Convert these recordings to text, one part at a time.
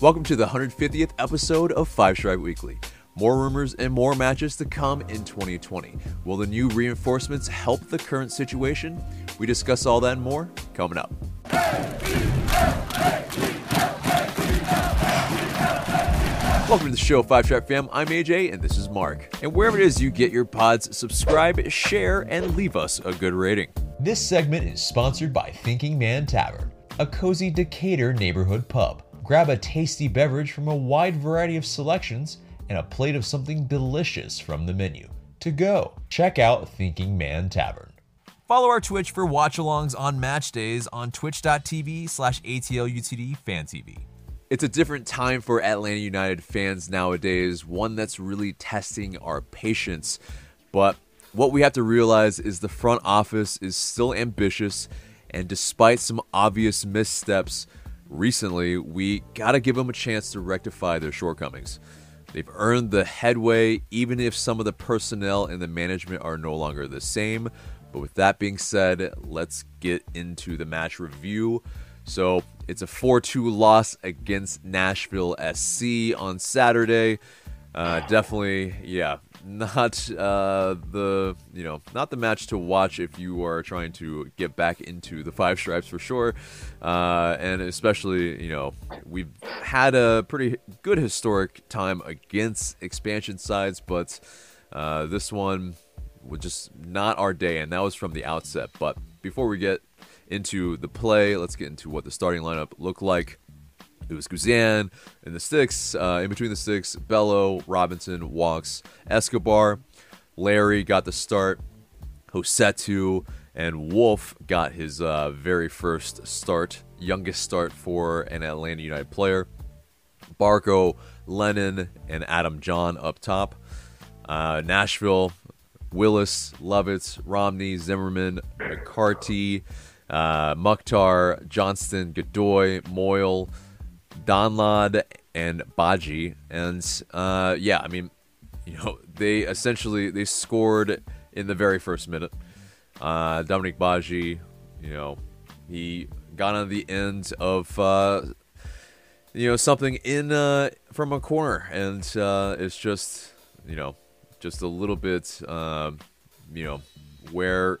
Welcome to the 150th episode of Five Stripe Weekly. More rumors and more matches to come in 2020. Will the new reinforcements help the current situation? We discuss all that and more coming up. Welcome to the show, Five Stripe fam. I'm AJ and this is Mark. And wherever it is you get your pods, subscribe, share, and leave us a good rating. This segment is sponsored by Thinking Man Tavern, a cozy Decatur neighborhood pub. Grab a tasty beverage from a wide variety of selections and a plate of something delicious from the menu. To go, check out Thinking Man Tavern. Follow our Twitch for watch-alongs on match days on twitch.tv/ATLUTD FanTV. It's a different time for Atlanta United fans nowadays, one that's really testing our patience. But what we have to realize is the front office is still ambitious, and despite some obvious missteps recently, we gotta give them a chance to rectify their shortcomings. They've earned the headway, even if some of the personnel and the management are no longer the same. But with that being said, let's get into the match review. So it's a 4-2 loss against Nashville SC on Saturday. Definitely, yeah, not the match to watch if you are trying to get back into the Five Stripes for sure, and especially we've had a pretty good historic time against expansion sides, but this one was just not our day, and that was from the outset. But before we get into the play, let's get into what the starting lineup looked like. It was Guzan in the sticks, in between the sticks, Bello, Robinson, Walks, Escobar, Larry got the start, Hosetu, and Wolff got his very first start, youngest start for an Atlanta United player. Barco, Lennon, and Adam John up top. Nashville, Willis, Lovitz, Romney, Zimmerman, McCarty, Mukhtar, Johnston, Godoy, Moyle, Donlad, and Baji. And they essentially scored in the very first minute. Dominic Baji, he got on the end of something in from a corner, and it's just just a little bit where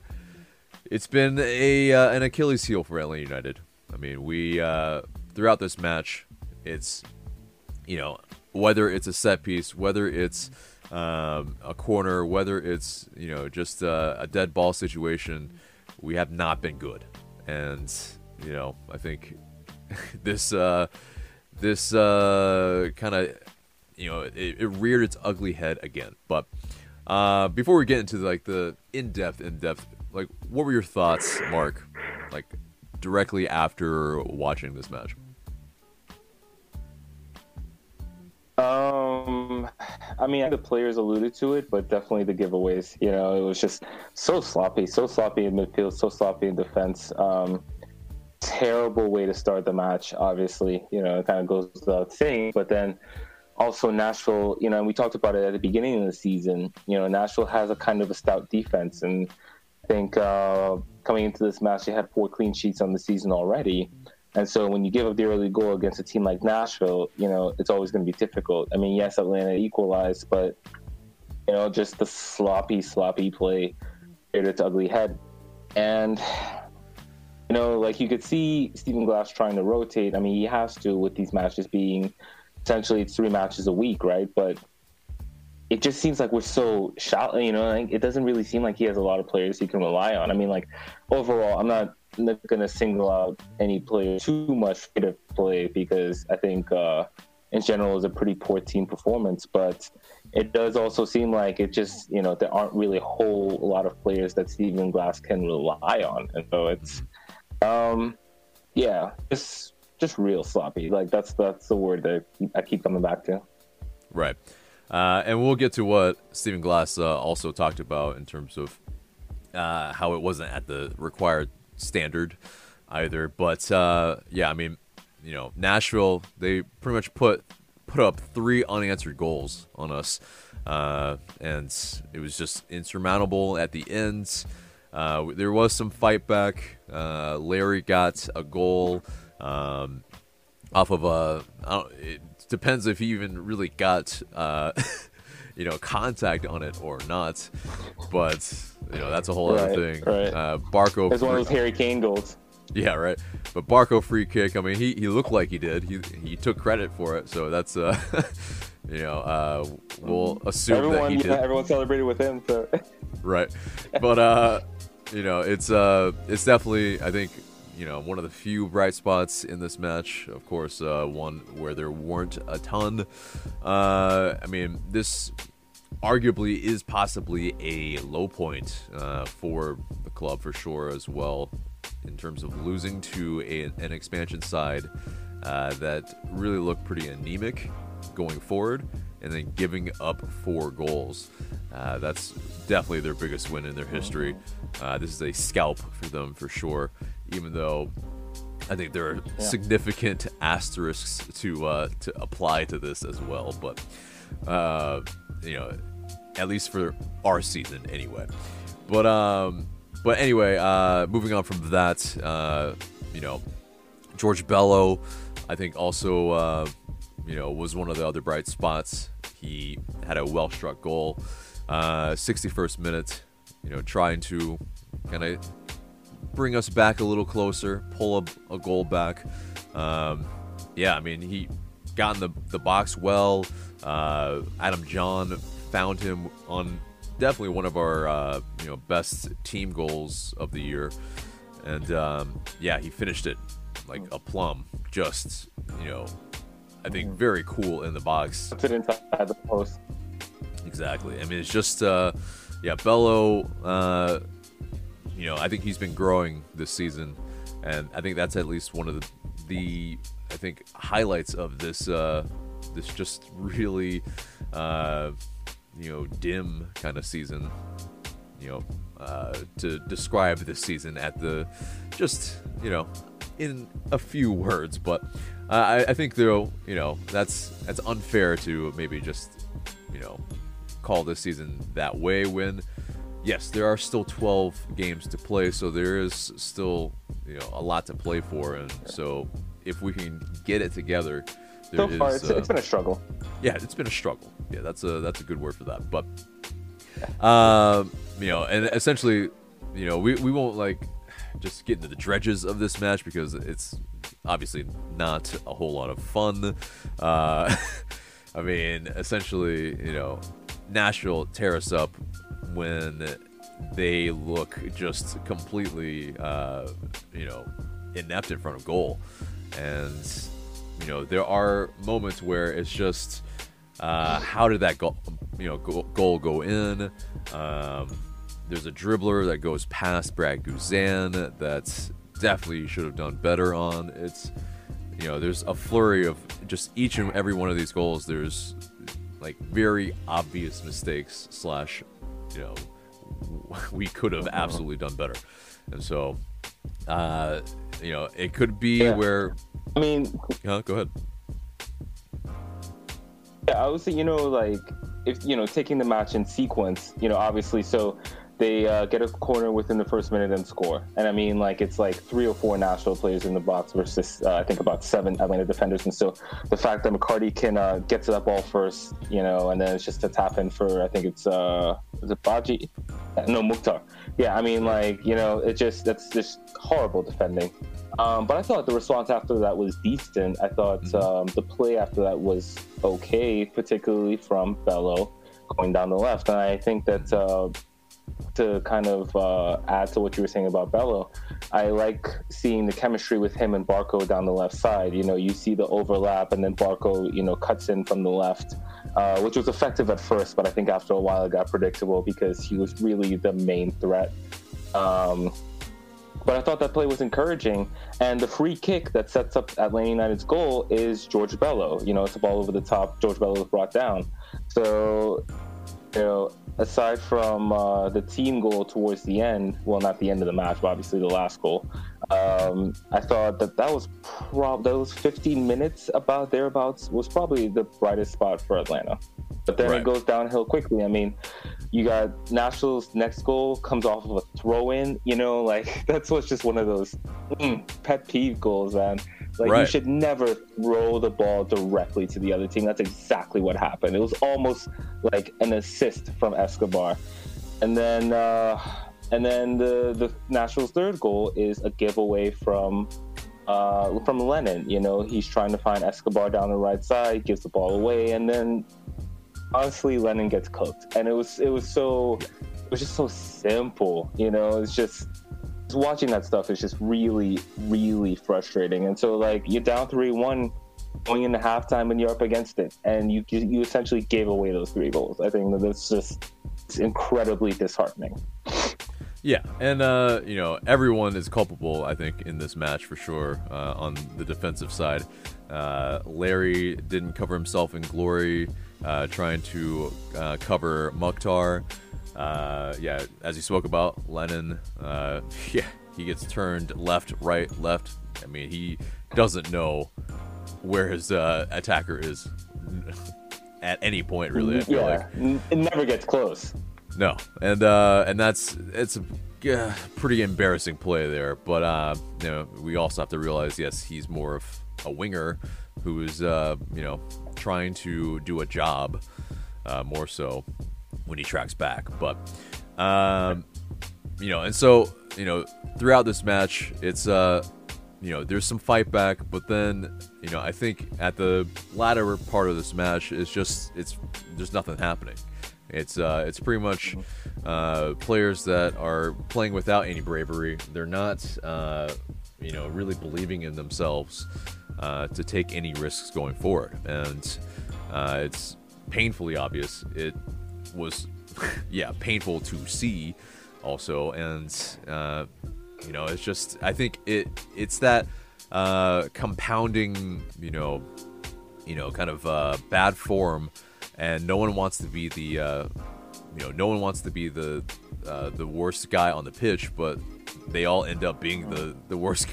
it's been an Achilles heel for Atlanta United. I mean, we throughout this match, it's, whether it's a set piece, whether it's a corner, whether it's, just a dead ball situation, we have not been good. And, I think this kind of, it reared its ugly head again. But before we get into like the in-depth, like, what were your thoughts, Mark, like directly after watching this match? I mean, the players alluded to it, but definitely the giveaways. It was just so sloppy in midfield, so sloppy in defense. Terrible way to start the match, obviously. It kind of goes without saying. But then also Nashville, and we talked about it at the beginning of the season, Nashville has a kind of a stout defense. And I think coming into this match, they had 4 clean sheets on the season already. And so when you give up the early goal against a team like Nashville, it's always going to be difficult. I mean, yes, Atlanta equalized, but, just the sloppy play at its ugly head. And, like you could see Stephen Glass trying to rotate. I mean, he has to with these matches being essentially it's 3 matches a week, right? But it just seems like we're so shallow, like it doesn't really seem like he has a lot of players he can rely on. I mean, like overall, I'm not going to single out any player too much for to play because I think in general is a pretty poor team performance, but it does also seem like it just, there aren't really a whole lot of players that Stephen Glass can rely on. And so it's, just real sloppy. Like that's the word that I keep coming back to. Right. And we'll get to what Stephen Glass also talked about in terms of how it wasn't at the required standard either, but Nashville, they pretty much put up 3 unanswered goals on us, and it was just insurmountable at the end. There was some fight back. Larry got a goal, off of a, it depends if he even really got, you know, contact on it or not. But, you know, that's a whole other thing. Right. Barco. It's one of those Harry Kane goals. Yeah, right. But Barco free kick, I mean, he looked like he did. He took credit for it, so that's, you know, we'll assume everyone, that he did. Everyone celebrated with him, so. Right. But, you know, it's definitely, I think, you know, one of the few bright spots in this match. Of course, one where there weren't a ton. I mean, this arguably is possibly a low point for the club for sure as well, in terms of losing to an expansion side that really looked pretty anemic going forward, and then giving up 4 goals. That's definitely their biggest win in their history. This is a scalp for them for sure, even though I think there are significant asterisks to apply to this as well. But, you know, at least for our season anyway. But anyway, moving on from that, you know, George Bello, I think also, you know, was one of the other bright spots. He had a well-struck goal, 61st minute, you know, trying to kind of bring us back a little closer, pull a goal back. Yeah, I mean, he got in the box well. Adam John found him on definitely one of our you know, best team goals of the year, and yeah, he finished it like a plum. Just, you know, I think very cool in the box. Puts it inside the post. Exactly. I mean, it's just yeah, Bello. You know, I think he's been growing this season, and I think that's at least one of the I think highlights of this this just really. You know, dim kind of season, you know, to describe this season at the, just, you know, in a few words. But I think, though, you know, that's unfair to maybe just, you know, call this season that way when, yes, there are still 12 games to play, so there is still, you know, a lot to play for. And so if we can get it together, there so far, it's been a struggle. Yeah, it's been a struggle. Yeah, that's a good word for that. But, you know, and essentially, you know, we won't, like, just get into the dredges of this match because it's obviously not a whole lot of fun. I mean, essentially, you know, Nashville tear us up when they look just completely, you know, inept in front of goal. And, you know, there are moments where it's just, how did that goal go in? There's a dribbler that goes past Brad Guzan that definitely should have done better on. It's, you know, there's a flurry of just each and every one of these goals. There's, like, very obvious mistakes / you know, we could have absolutely done better. And so, you know, it could be where... I mean... go ahead. Yeah, I would say, you know, like, if, you know, taking the match in sequence, you know, obviously, so they get a corner within the first minute and score. And I mean, like, it's like 3 or 4 Nashville players in the box versus, I think, about 7 Atlanta defenders. And so the fact that McCarty can get to that ball first, you know, and then it's just a tap in for, I think it's, is it Baji? No, Mukhtar. Yeah, I mean, like, you know, it just, that's just horrible defending. But I thought the response after that was decent. I thought the play after that was okay, particularly from Bello going down the left. And I think that to kind of add to what you were saying about Bello, I like seeing the chemistry with him and Barco down the left side. You know, you see the overlap, and then Barco, you know, cuts in from the left, which was effective at first, but I think after a while it got predictable because he was really the main threat. But I thought that play was encouraging. And the free kick that sets up Atlanta United's goal is George Bello. You know, it's a ball over the top. George Bello was brought down. So, you know, aside from the team goal towards the end, well, not the end of the match, but obviously the last goal, I thought that was probably, those 15 minutes about thereabouts was probably the brightest spot for Atlanta. But then it goes downhill quickly. I mean, you got Nashville's next goal comes off of a throw-in. You know, like, that's what's just one of those pet peeve goals, man. Like, right. You should never throw the ball directly to the other team. That's exactly what happened. It was almost like an assist from Escobar. And then the Nashville's third goal is a giveaway from Lennon. You know, he's trying to find Escobar down the right side, gives the ball away, and then honestly, Lennon gets cooked. And it was just so simple. You know, it's just. Watching that stuff is just really, really frustrating. And so, like, you're down 3-1 going into halftime and you're up against it. And you essentially gave away those three goals. I think that it's incredibly disheartening. Yeah. And, you know, everyone is culpable, I think, in this match for sure on the defensive side. Larry didn't cover himself in glory trying to cover Mukhtar. Yeah, as you spoke about, Lennon, he gets turned left, right, left. I mean, he doesn't know where his attacker is at any point, really. I feel like. It never gets close. No, and it's a pretty embarrassing play there. But you know, we also have to realize, yes, he's more of a winger who is you know, trying to do a job more so. When he tracks back, but you know, and so, you know, throughout this match, it's you know, there's some fight back, but then, you know, I think at the latter part of this match, it's there's nothing happening. It's pretty much players that are playing without any bravery. They're not you know, really believing in themselves to take any risks going forward, and it's painfully obvious. It was painful to see also, and you know, it's just, I think it's that compounding, you know kind of bad form, and no one wants to be the the worst guy on the pitch, but they all end up being the worst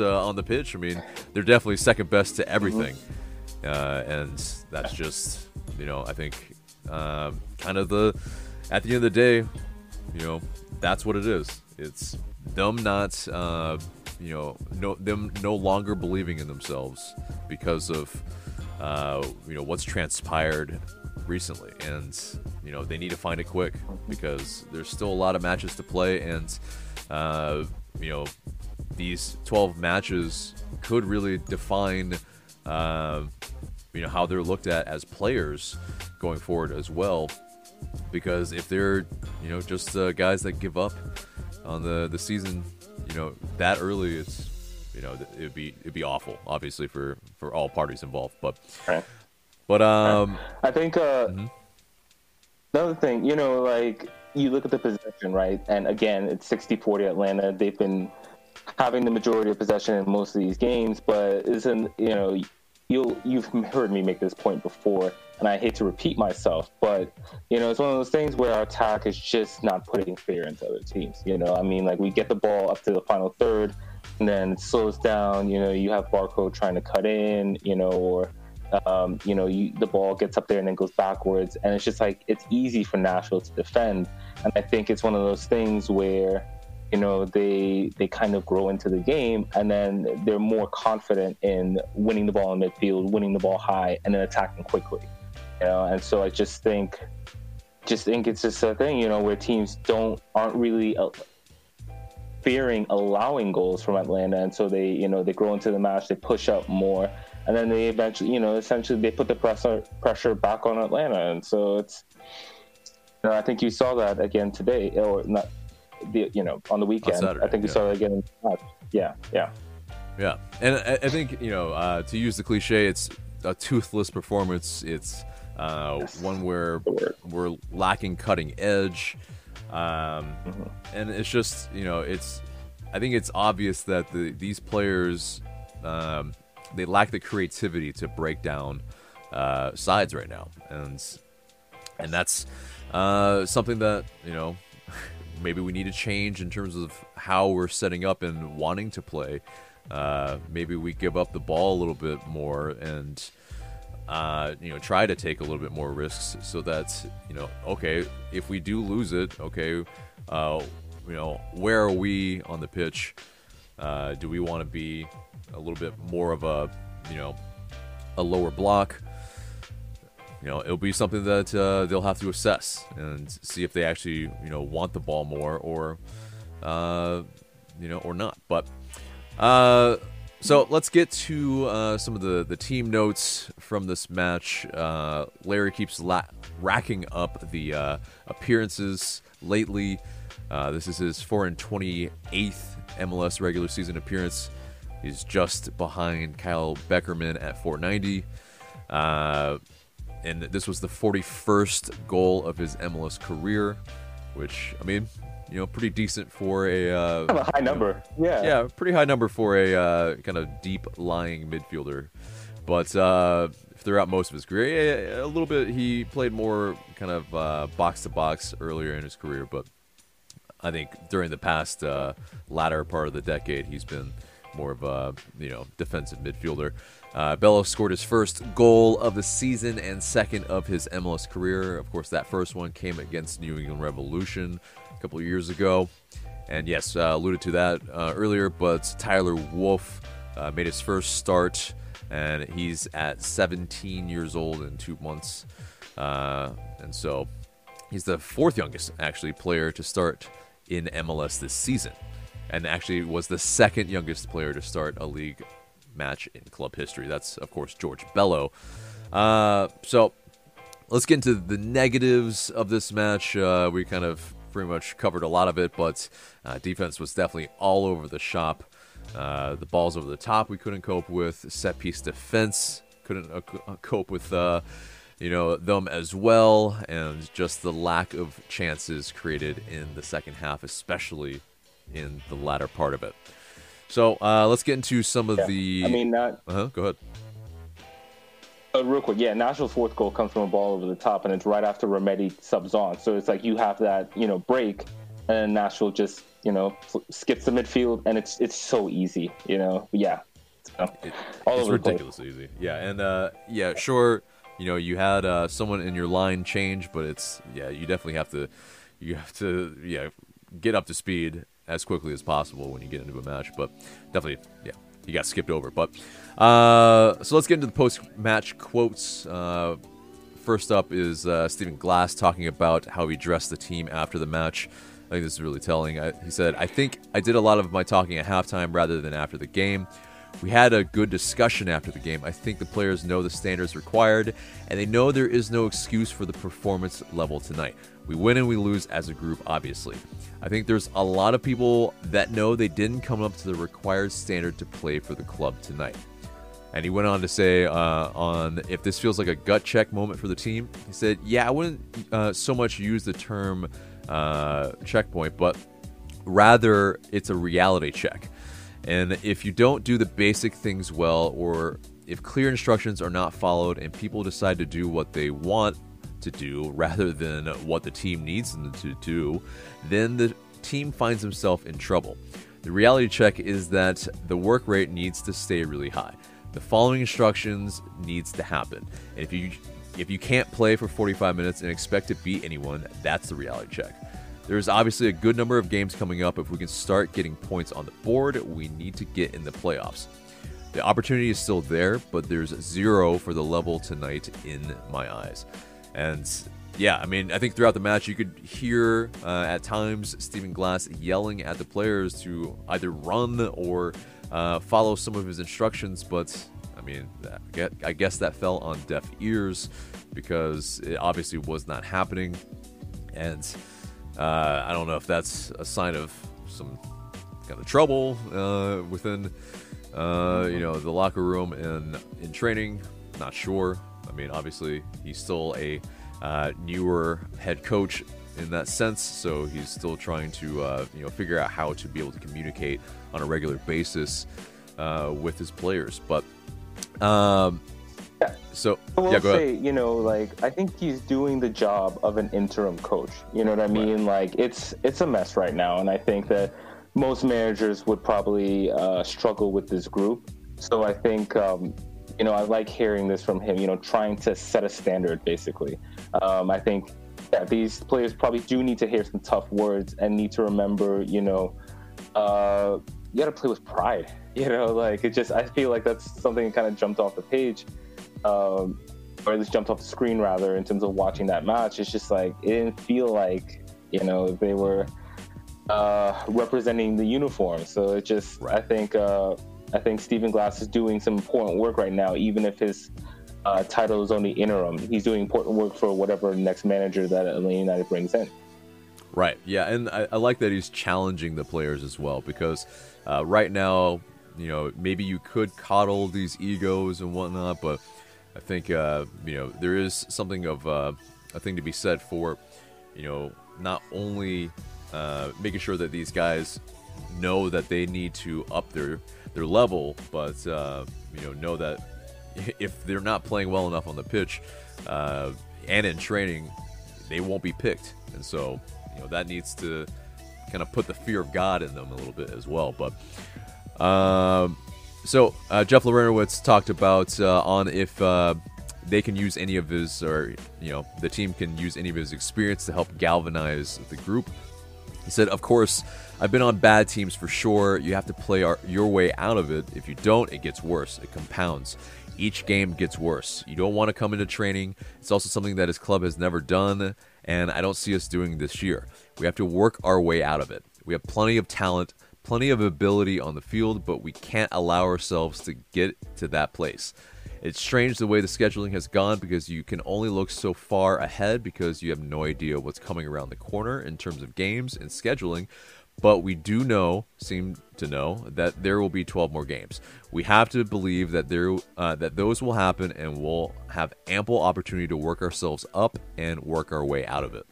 on the pitch. I mean, they're definitely second best to everything, and that's just, you know, I think kind of at the end of the day, you know, that's what it is. It's them not, you know, them no longer believing in themselves because of, you know, what's transpired recently. And, you know, they need to find it quick because there's still a lot of matches to play. And, you know, these 12 matches could really define, you know, how they're looked at as players going forward as well, because if they're, you know, just guys that give up on the season, you know, that early, it's, you know, it'd be awful, obviously, for all parties involved. But I think another thing, you know, like, you look at the possession, right? And again, it's 60-40 Atlanta. They've been having the majority of possession in most of these games, but isn't, you know. You've heard me make this point before, and I hate to repeat myself, but, you know, it's one of those things where our attack is just not putting fear into other teams. You know, I mean, like, we get the ball up to the final third, and then it slows down. You know, you have Barco trying to cut in, you know, or, you know, the ball gets up there and then goes backwards. And it's just like, it's easy for Nashville to defend. And I think it's one of those things where, you know, they kind of grow into the game, and then they're more confident in winning the ball in midfield, winning the ball high, and then attacking quickly. You know, and so I just think it's just a thing, you know, where teams aren't really fearing allowing goals from Atlanta, and so they, you know, they grow into the match, they push up more, and then they eventually, you know, essentially they put the pressure back on Atlanta, and so it's, you know, I think you saw that again today, or not. You know, on the weekend, on Saturday, I think we saw it again. Yeah. And I think, you know, to use the cliche, it's a toothless performance. It's one where we're lacking cutting edge, and it's just, you know, it's. I think it's obvious that these players, they lack the creativity to break down sides right now, and that's something that, you know. Maybe we need to change in terms of how we're setting up and wanting to play. Maybe we give up the ball a little bit more and, you know, try to take a little bit more risks so that, you know, okay, if we do lose it, okay, you know, where are we on the pitch? Do we want to be a little bit more of a, you know, a lower block. You know, it'll be something that they'll have to assess and see if they actually, you know, want the ball more or, you know, or not. But so let's get to some of the team notes from this match. Larry keeps racking up the appearances lately. This is his 428th MLS regular season appearance. He's just behind Kyle Beckerman at 490. And this was the 41st goal of his MLS career, which, I mean, you know, pretty decent for a... kind of a high number, yeah. Yeah, pretty high number for a kind of deep-lying midfielder. But throughout most of his career, a little bit, he played more kind of box-to-box earlier in his career. But I think during the past latter part of the decade, he's been more of a, you know, defensive midfielder. Bello scored his first goal of the season and second of his MLS career. Of course, that first one came against New England Revolution a couple of years ago. And yes, alluded to that earlier, but Tyler Wolff made his first start, and he's at 17 years old and 2 months. And so he's the fourth youngest, actually, player to start in MLS this season, and actually was the second youngest player to start a league match in club history. That's, of course, George Bello. So let's get into the negatives of this match. We kind of pretty much covered a lot of it, but defense was definitely all over the shop. The balls over the top we couldn't cope with. Set-piece defense couldn't cope with you know, them as well, and just the lack of chances created in the second half, especially in the latter part of it. So let's get into some of the... I mean, go ahead. Real quick, yeah, Nashville's fourth goal comes from a ball over the top, and it's right after Rometty subs on. So it's like you have that, you know, break, and Nashville just, you know, skips the midfield, and it's so easy, you know? Yeah. So, it's ridiculously easy. Yeah, and yeah, sure, you know, you had someone in your line change, but it's, yeah, you definitely have to, yeah, get up to speed as quickly as possible when you get into a match. But definitely, yeah, he got skipped over. But so let's get into the post-match quotes. First up is Stephen Glass talking about how he dressed the team after the match. I think this is really telling. He said, "I think I did a lot of my talking at halftime rather than after the game. We had a good discussion after the game. I think the players know the standards required, and they know there is no excuse for the performance level tonight. We win and we lose as a group, obviously. I think there's a lot of people that know they didn't come up to the required standard to play for the club tonight." And he went on to say, on if this feels like a gut check moment for the team, he said, "Yeah, I wouldn't so much use the term checkpoint, but rather it's a reality check. And if you don't do the basic things well, or if clear instructions are not followed and people decide to do what they want to do rather than what the team needs them to do, then the team finds himself in trouble. The reality check is that the work rate needs to stay really high. The following instructions needs to happen. And if you can't play for 45 minutes and expect to beat anyone, that's the reality check. There's obviously a good number of games coming up. If we can start getting points on the board, we need to get in the playoffs. The opportunity is still there, but there's zero for the level tonight in my eyes." And yeah, I mean, I think throughout the match you could hear at times Stephen Glass yelling at the players to either run or follow some of his instructions, but I mean, I guess that fell on deaf ears because it obviously was not happening. And I don't know if that's a sign of some kind of trouble within, you know, the locker room and in training. Not sure. I mean, obviously, he's still a newer head coach in that sense, so he's still trying to, you know, figure out how to be able to communicate on a regular basis with his players. But so I will say, you know, like, I think he's doing the job of an interim coach. You know what I mean? Like, it's a mess right now, and I think that most managers would probably struggle with this group. So I think, you know, I like hearing this from him, you know, trying to set a standard, basically. I think that these players probably do need to hear some tough words and need to remember, you know, you got to play with pride. You know, like, it just, I feel like that's something that kind of jumped off the page, or at least jumped off the screen, rather, in terms of watching that match. It's just like, it didn't feel like, you know, they were representing the uniform. So it just, I think Stephen Glass is doing some important work right now, even if his title is only interim. He's doing important work for whatever next manager that Atlanta United brings in. Right, yeah, and I like that he's challenging the players as well, because right now, you know, maybe you could coddle these egos and whatnot, but I think, you know, there is something of a thing to be said for, you know, not only making sure that these guys know that they need to up their level, but, you know that if they're not playing well enough on the pitch and in training, they won't be picked, and so... You know, that needs to kind of put the fear of God in them a little bit as well. But so Jeff Larentowicz talked about on if they can use any of his, or you know, the team can use any of his experience to help galvanize the group. He said, "Of course, I've been on bad teams for sure. You have to play your way out of it. If you don't, it gets worse. It compounds. Each game gets worse. You don't want to come into training. It's also something that his club has never done, and I don't see us doing this year. We have to work our way out of it. We have plenty of talent, plenty of ability on the field, but we can't allow ourselves to get to that place. It's strange the way the scheduling has gone, because you can only look so far ahead because you have no idea what's coming around the corner in terms of games and scheduling. But we do know, seem to know, that there will be 12 more games. We have to believe that that those will happen, and we'll have ample opportunity to work ourselves up and work our way out of it."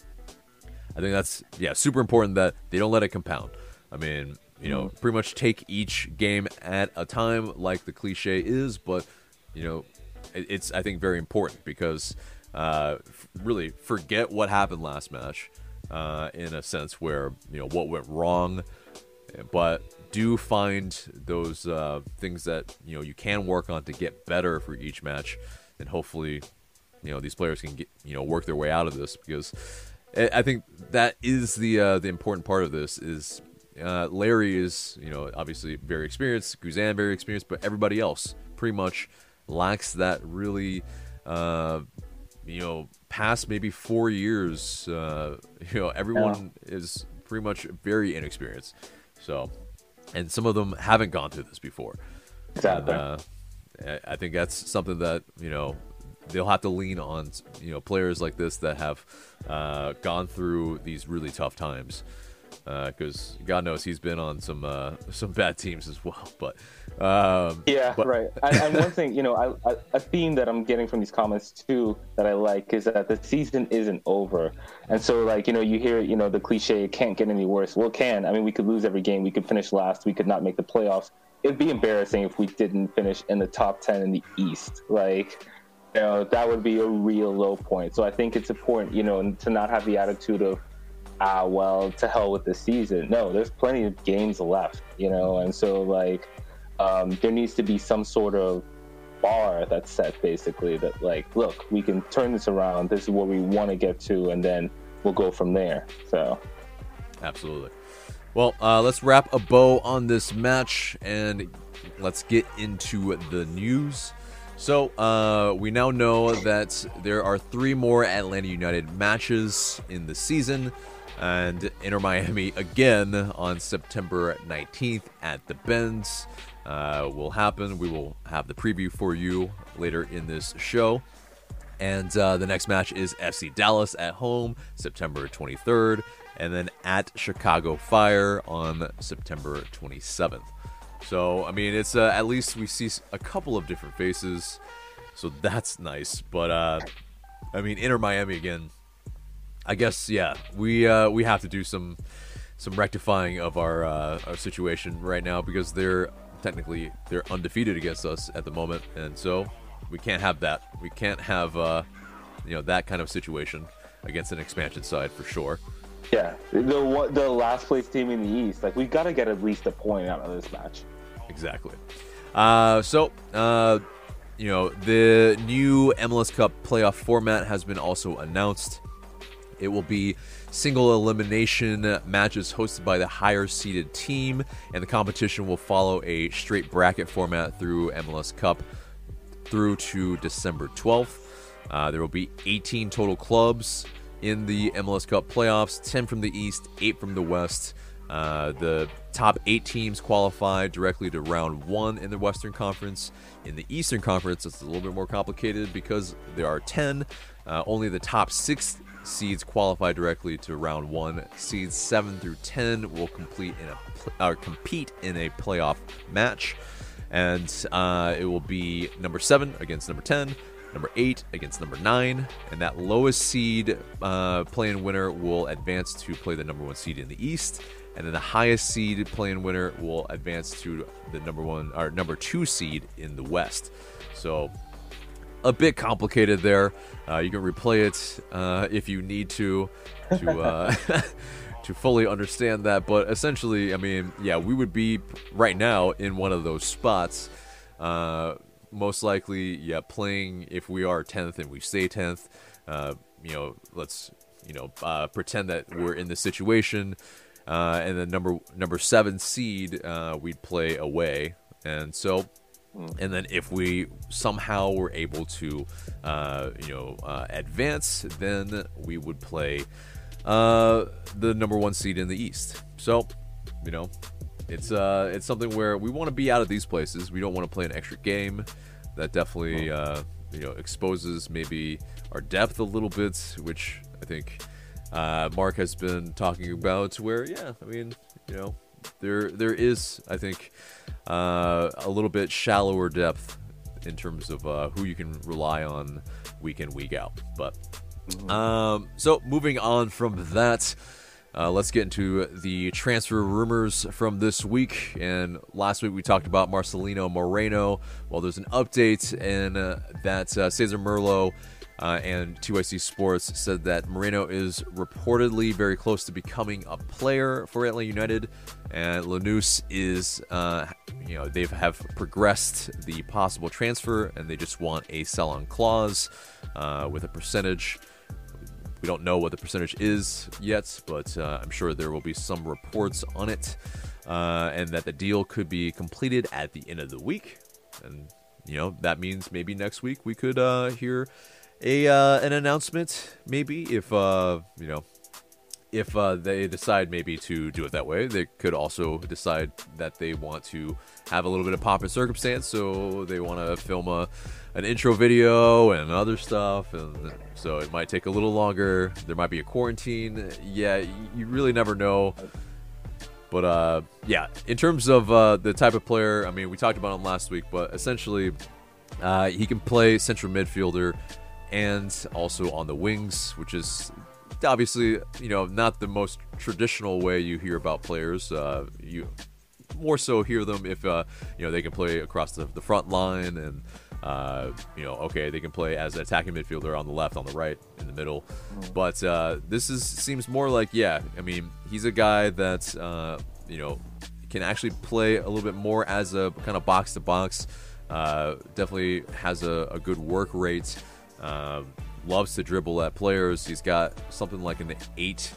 I think that's, yeah, super important that they don't let it compound. I mean, you know, pretty much take each game at a time, like the cliche is, but, you know, it's, I think, very important, because really forget what happened last match. In a sense where, you know, what went wrong, but do find those things that, you know, you can work on to get better for each match, and hopefully, you know, these players can get, you know, work their way out of this, because I think that is the important part of this is Larry is, you know, obviously very experienced, Guzan very experienced, but everybody else pretty much lacks that really you know, past maybe 4 years, you know, everyone is pretty much very inexperienced. So, and some of them haven't gone through this before. Exactly. I think that's something that, you know, they'll have to lean on, you know, players like this that have gone through these really tough times. Because God knows he's been on some bad teams as well. But right. And one thing, you know, a theme that I'm getting from these comments too that I like is that the season isn't over. And so, like, you know, you hear, you know, the cliche, it can't get any worse. Well, it can. I mean, we could lose every game. We could finish last. We could not make the playoffs. It'd be embarrassing if we didn't finish in the top 10 in the East. Like, you know, that would be a real low point. So I think it's important, you know, to not have the attitude of, well, to hell with the season. No, there's plenty of games left, you know, and so, like, there needs to be some sort of bar that's set, basically, that, like, look, we can turn this around. This is where we want to get to, and then we'll go from there. So, absolutely. Well, let's wrap a bow on this match, and let's get into the news. So, we now know that there are 3 more Atlanta United matches in the season. And Inter Miami again on September 19th at the Benz will happen. We will have the preview for you later in this show. And the next match is FC Dallas at home, September 23rd. And then at Chicago Fire on September 27th. So, I mean, it's at least we see a couple of different faces. So that's nice. But, I mean, Inter Miami again. I guess, yeah, we have to do some rectifying of our situation right now, because they're undefeated against us at the moment, and so we can't have that. We can't have you know, that kind of situation against an expansion side for sure. Yeah, the last place team in the East. Like, we've got to get at least a point out of this match. Exactly. So you know, the new MLS Cup playoff format has been also announced. It will be single elimination matches hosted by the higher seeded team, and the competition will follow a straight bracket format through MLS Cup through to December 12th. There will be 18 total clubs in the MLS Cup playoffs, 10 from the East, 8 from the West. The top 8 teams qualify directly to round 1 in the Western Conference. In the Eastern Conference, it's a little bit more complicated because there are 10. Only the top 6 seeds qualify directly to round 1. Seeds 7 through 10 will compete in a playoff match. And it will be number 7 against number 10, number 8 against number 9, and that lowest seed play-in winner will advance to play the number 1 seed in the East, and then the highest seed play-in winner will advance to the number 2 seed in the West. So a bit complicated there. You can replay it if you need to to fully understand that, but essentially, I mean, yeah, we would be right now in one of those spots. Most likely, yeah, playing if we are 10th and we stay 10th, let's, pretend that we're in this situation, and the number 7 seed, we'd play away. And so, and then if we somehow were able to, advance, then we would play the number 1 seed in the East. So, it's something where we want to be out of these places. We don't want to play an extra game. That definitely exposes maybe our depth a little bit, which I think Mark has been talking about. Where there is, I think, a little bit shallower depth in terms of who you can rely on week in, week out. But so moving on from that. Let's get into the transfer rumors from this week. And last week we talked about Marcelino Moreno. Well, there's an update in that Cesar Merlo and TYC Sports said that Moreno is reportedly very close to becoming a player for Atlanta United. And Lanús is, they have progressed the possible transfer, and they just want a sell-on clause with a percentage. We don't know what the percentage is yet, but I'm sure there will be some reports on it, and that the deal could be completed at the end of the week. And, that means maybe next week we could hear an announcement, maybe if they decide maybe to do it that way. They could also decide that they want to have a little bit of pomp and circumstance, so they want to film an intro video and other stuff, and so it might take a little longer. There might be a quarantine. Yeah, you really never know. But in terms of the type of player, I mean, we talked about him last week, but essentially he can play central midfielder and also on the wings, which is obviously, not the most traditional way you hear about players. You more so hear them if, they can play across the front line and, they can play as an attacking midfielder on the left, on the right, in the middle. But this seems more like, he's a guy that, can actually play a little bit more as a kind of box-to-box. Definitely has a good work rate. Loves to dribble at players. He's got something like an eight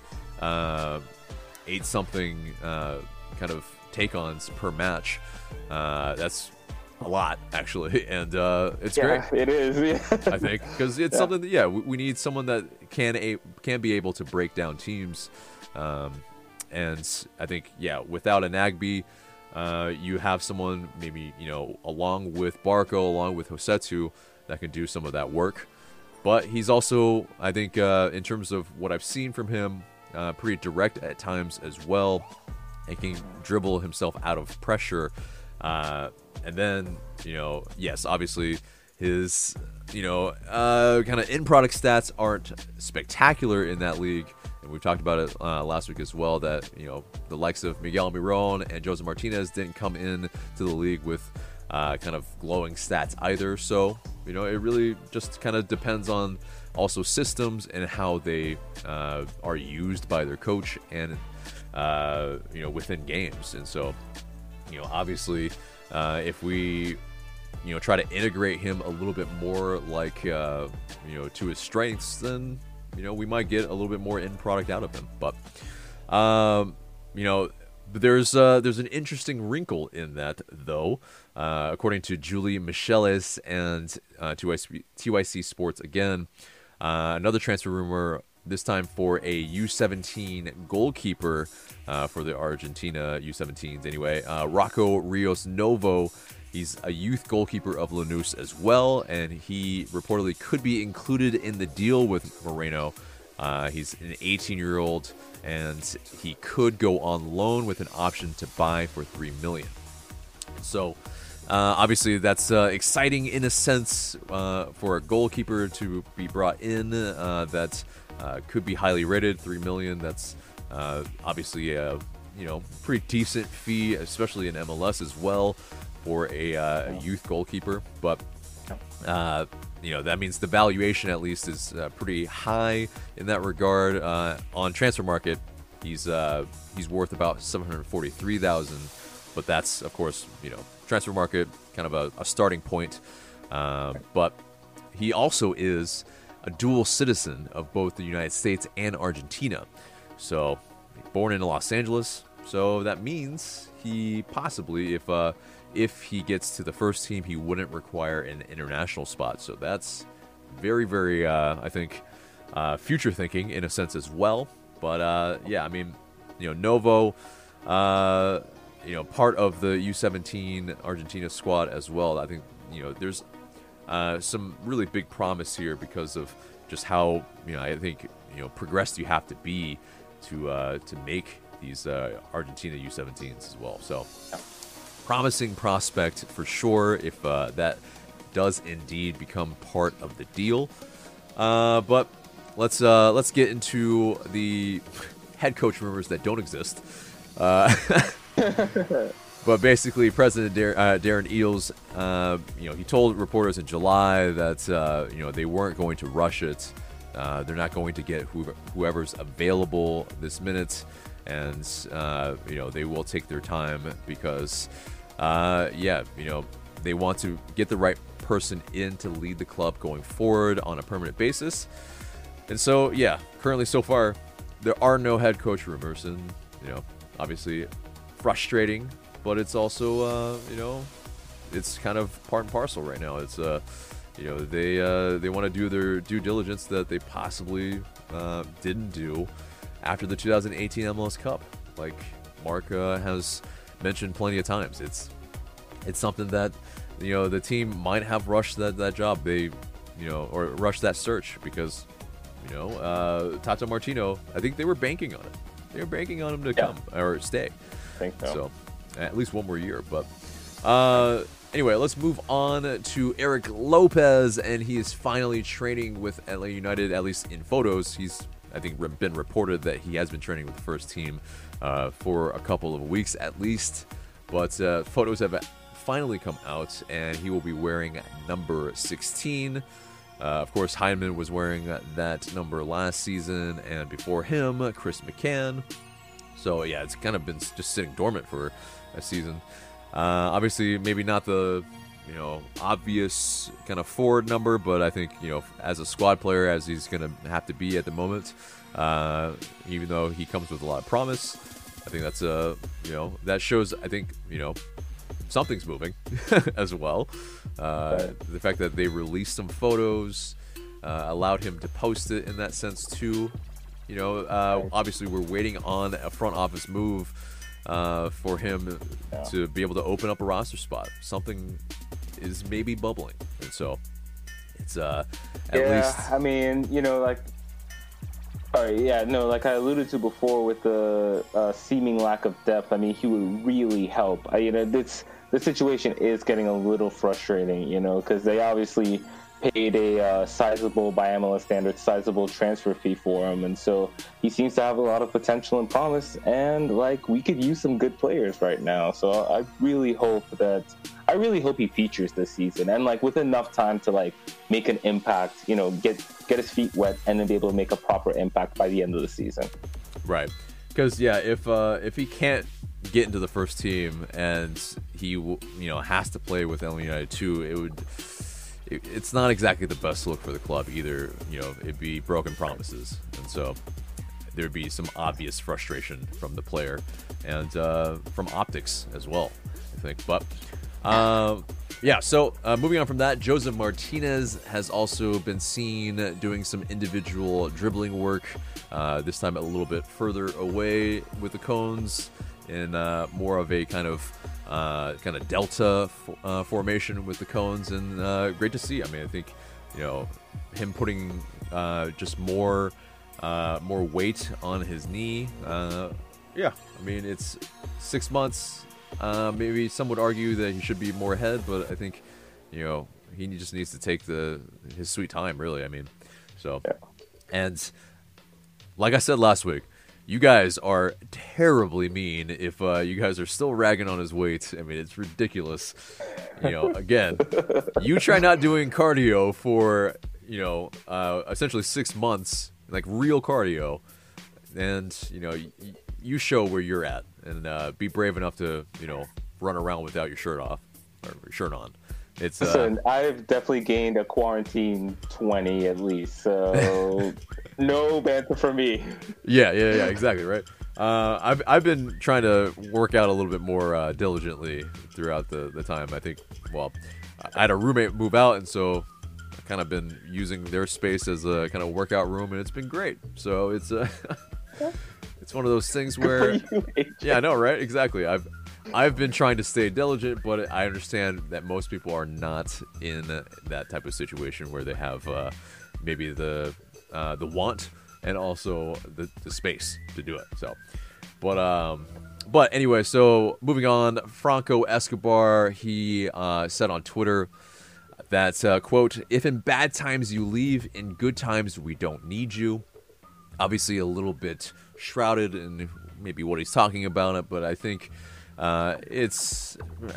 something kind of take-ons per match. That's a lot, actually, and it's great. It is, yeah. I think, because it's something that we need someone that can be able to break down teams, and I think without an Nagbe, you have someone maybe along with Barco, along with Hosetu, that can do some of that work. But he's also, I think, in terms of what I've seen from him, pretty direct at times as well, and can dribble himself out of pressure. And then, yes, obviously his, kind of end product stats aren't spectacular in that league. And we've talked about it last week as well, that, the likes of Miguel Miron and Jose Martinez didn't come in to the league with kind of glowing stats either. So, it really just kind of depends on also systems and how they are used by their coach and, within games. And so, obviously, if we, try to integrate him a little bit more like, to his strengths, then you know, we might get a little bit more end product out of him. But, you know, there's an interesting wrinkle in that, though. According to Julie Michelis and TYC Sports again, another transfer rumor, this time for a U17 goalkeeper for the Argentina U17s anyway. Rocco Ríos Novo, he's a youth goalkeeper of Lanús as well, and he reportedly could be included in the deal with Moreno. He's an 18-year-old, and he could go on loan with an option to buy for $3 million. So obviously that's exciting in a sense for a goalkeeper to be brought in that could be highly rated. $3 million, that's obviously a pretty decent fee, especially in MLS as well, for a youth goalkeeper. But that means the valuation at least is pretty high in that regard. On Transfer Market, he's worth about $743,000, but that's, of course, Transfer Market, kind of a starting point. But he also is a dual citizen of both the United States and Argentina. So born in Los Angeles, so that means he possibly, if he gets to the first team, he wouldn't require an international spot. So that's very, very, I think, future thinking in a sense as well. But yeah, I mean, Novo, part of the U17 Argentina squad as well. I think, there's some really big promise here because of just how, I think, progressed you have to be to make these Argentina U17s as well. So promising prospect for sure if that does indeed become part of the deal. But let's get into the head coach rumors that don't exist. But basically, President Darren Eales, he told reporters in July that they weren't going to rush it. They're not going to get whoever's available this minute, and they will take their time because, they want to get the right person in to lead the club going forward on a permanent basis. And so, yeah, currently so far, there are no head coach rumors, and obviously frustrating, but it's also it's kind of part and parcel right now. It's they want to do their due diligence that they possibly didn't do after the 2018 MLS Cup. Like Mark has mentioned plenty of times, it's something that the team might have rushed that job, they or rushed that search because Tata Martino, I think they were banking on it. They were banking on him to come or stay. I think so. So at least one more year, but. Anyway, let's move on to Erick López, and he is finally training with LA United, at least in photos. He's, I think, been reported that he has been training with the first team for a couple of weeks at least, but photos have finally come out, and he will be wearing number 16. Of course, Heinemann was wearing that number last season, and before him, Chris McCann. So, yeah, it's kind of been just sitting dormant for a season. Obviously, maybe not the, obvious kind of forward number, but I think, as a squad player, as he's going to have to be at the moment, even though he comes with a lot of promise, I think that's, that shows, I think, something's moving as well. The fact that they released some photos, allowed him to post it in that sense too. Obviously we're waiting on a front office move for him to be able to open up a roster spot. Something is maybe bubbling, and so it's least. I mean, like I alluded to before with the seeming lack of depth. I mean, he would really help. The situation is getting a little frustrating, because they obviously paid a sizable, by MLS standards, sizable transfer fee for him. And so he seems to have a lot of potential and promise. And we could use some good players right now. So I really hope I really hope he features this season, and with enough time to make an impact, get his feet wet and then be able to make a proper impact by the end of the season. Right. Because if he can't get into the first team and he has to play with LA United 2, it would, it's not exactly the best look for the club either. You know, it'd be broken promises, and so there'd be some obvious frustration from the player and from optics as well, I think. But yeah, so moving on from that, Joseph Martinez has also been seen doing some individual dribbling work, this time a little bit further away with the cones in more of a kind of delta formation with the cones, and great to see. I mean, I think, you know, him putting just more weight on his knee. Yeah, I mean, it's 6 months. Maybe some would argue that he should be more ahead, but I think, you know, he just needs to take his sweet time, really. I mean, so, and like I said last week, you guys are terribly mean if you guys are still ragging on his weight. I mean, it's ridiculous. You know, again, you try not doing cardio for, you know, essentially 6 months, like real cardio, and, you know, you show where you're at, and be brave enough to, you know, run around without your shirt off or your shirt on. It's listen, I've definitely gained a quarantine 20 at least, so no banter for me. Yeah, exactly, right. I've been trying to work out a little bit more diligently throughout the time. I think, well, I had a roommate move out, and so I've kind of been using their space as a kind of workout room, and it's been great. So it's it's one of those things where, yeah, I know, right? Exactly. I've been trying to stay diligent, but I understand that most people are not in that type of situation where they have maybe the want and also the space to do it. So, but anyway, so moving on, Franco Escobar, he said on Twitter that, quote, "If in bad times you leave, in good times we don't need you." Obviously a little bit shrouded in maybe what he's talking about it, but I think... I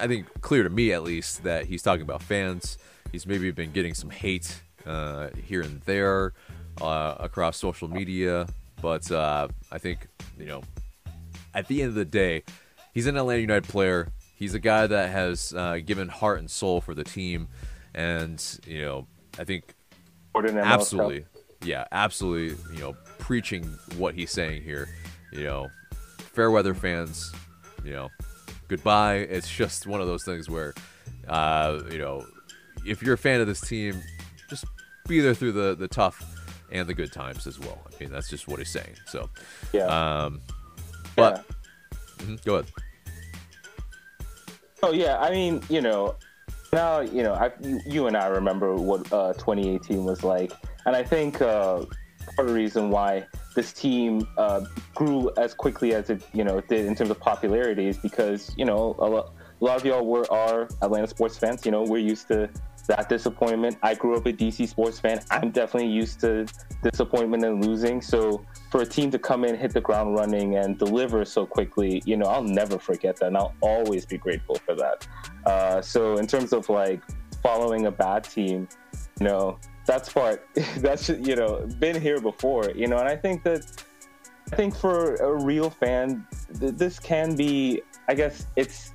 think clear to me at least that he's talking about fans. He's maybe been getting some hate here and there across social media, but I think, you know, at the end of the day, he's an Atlanta United player. He's a guy that has given heart and soul for the team, and, you know, I think absolutely, yeah, absolutely, you know, preaching what he's saying here. You know, fair weather fans, you know, goodbye. It's just one of those things where, you know, if you're a fan of this team, just be there through the tough and the good times as well. I mean, that's just what he's saying. So, yeah. But yeah. Mm-hmm, go ahead. Oh yeah, I mean, you know, now, you know, you and I remember what 2018 was like, and I think part of the reason why this team grew as quickly as it, you know, did in terms of popularity is because, you know, a lot of y'all are Atlanta sports fans. You know, we're used to that disappointment. I grew up a DC sports fan. I'm definitely used to disappointment and losing. So for a team to come in, hit the ground running, and deliver so quickly, you know, I'll never forget that, and I'll always be grateful for that. So in terms of, like, following a bad team, you know, that's, you know, been here before, you know. And I think for a real fan, this can be, I guess it's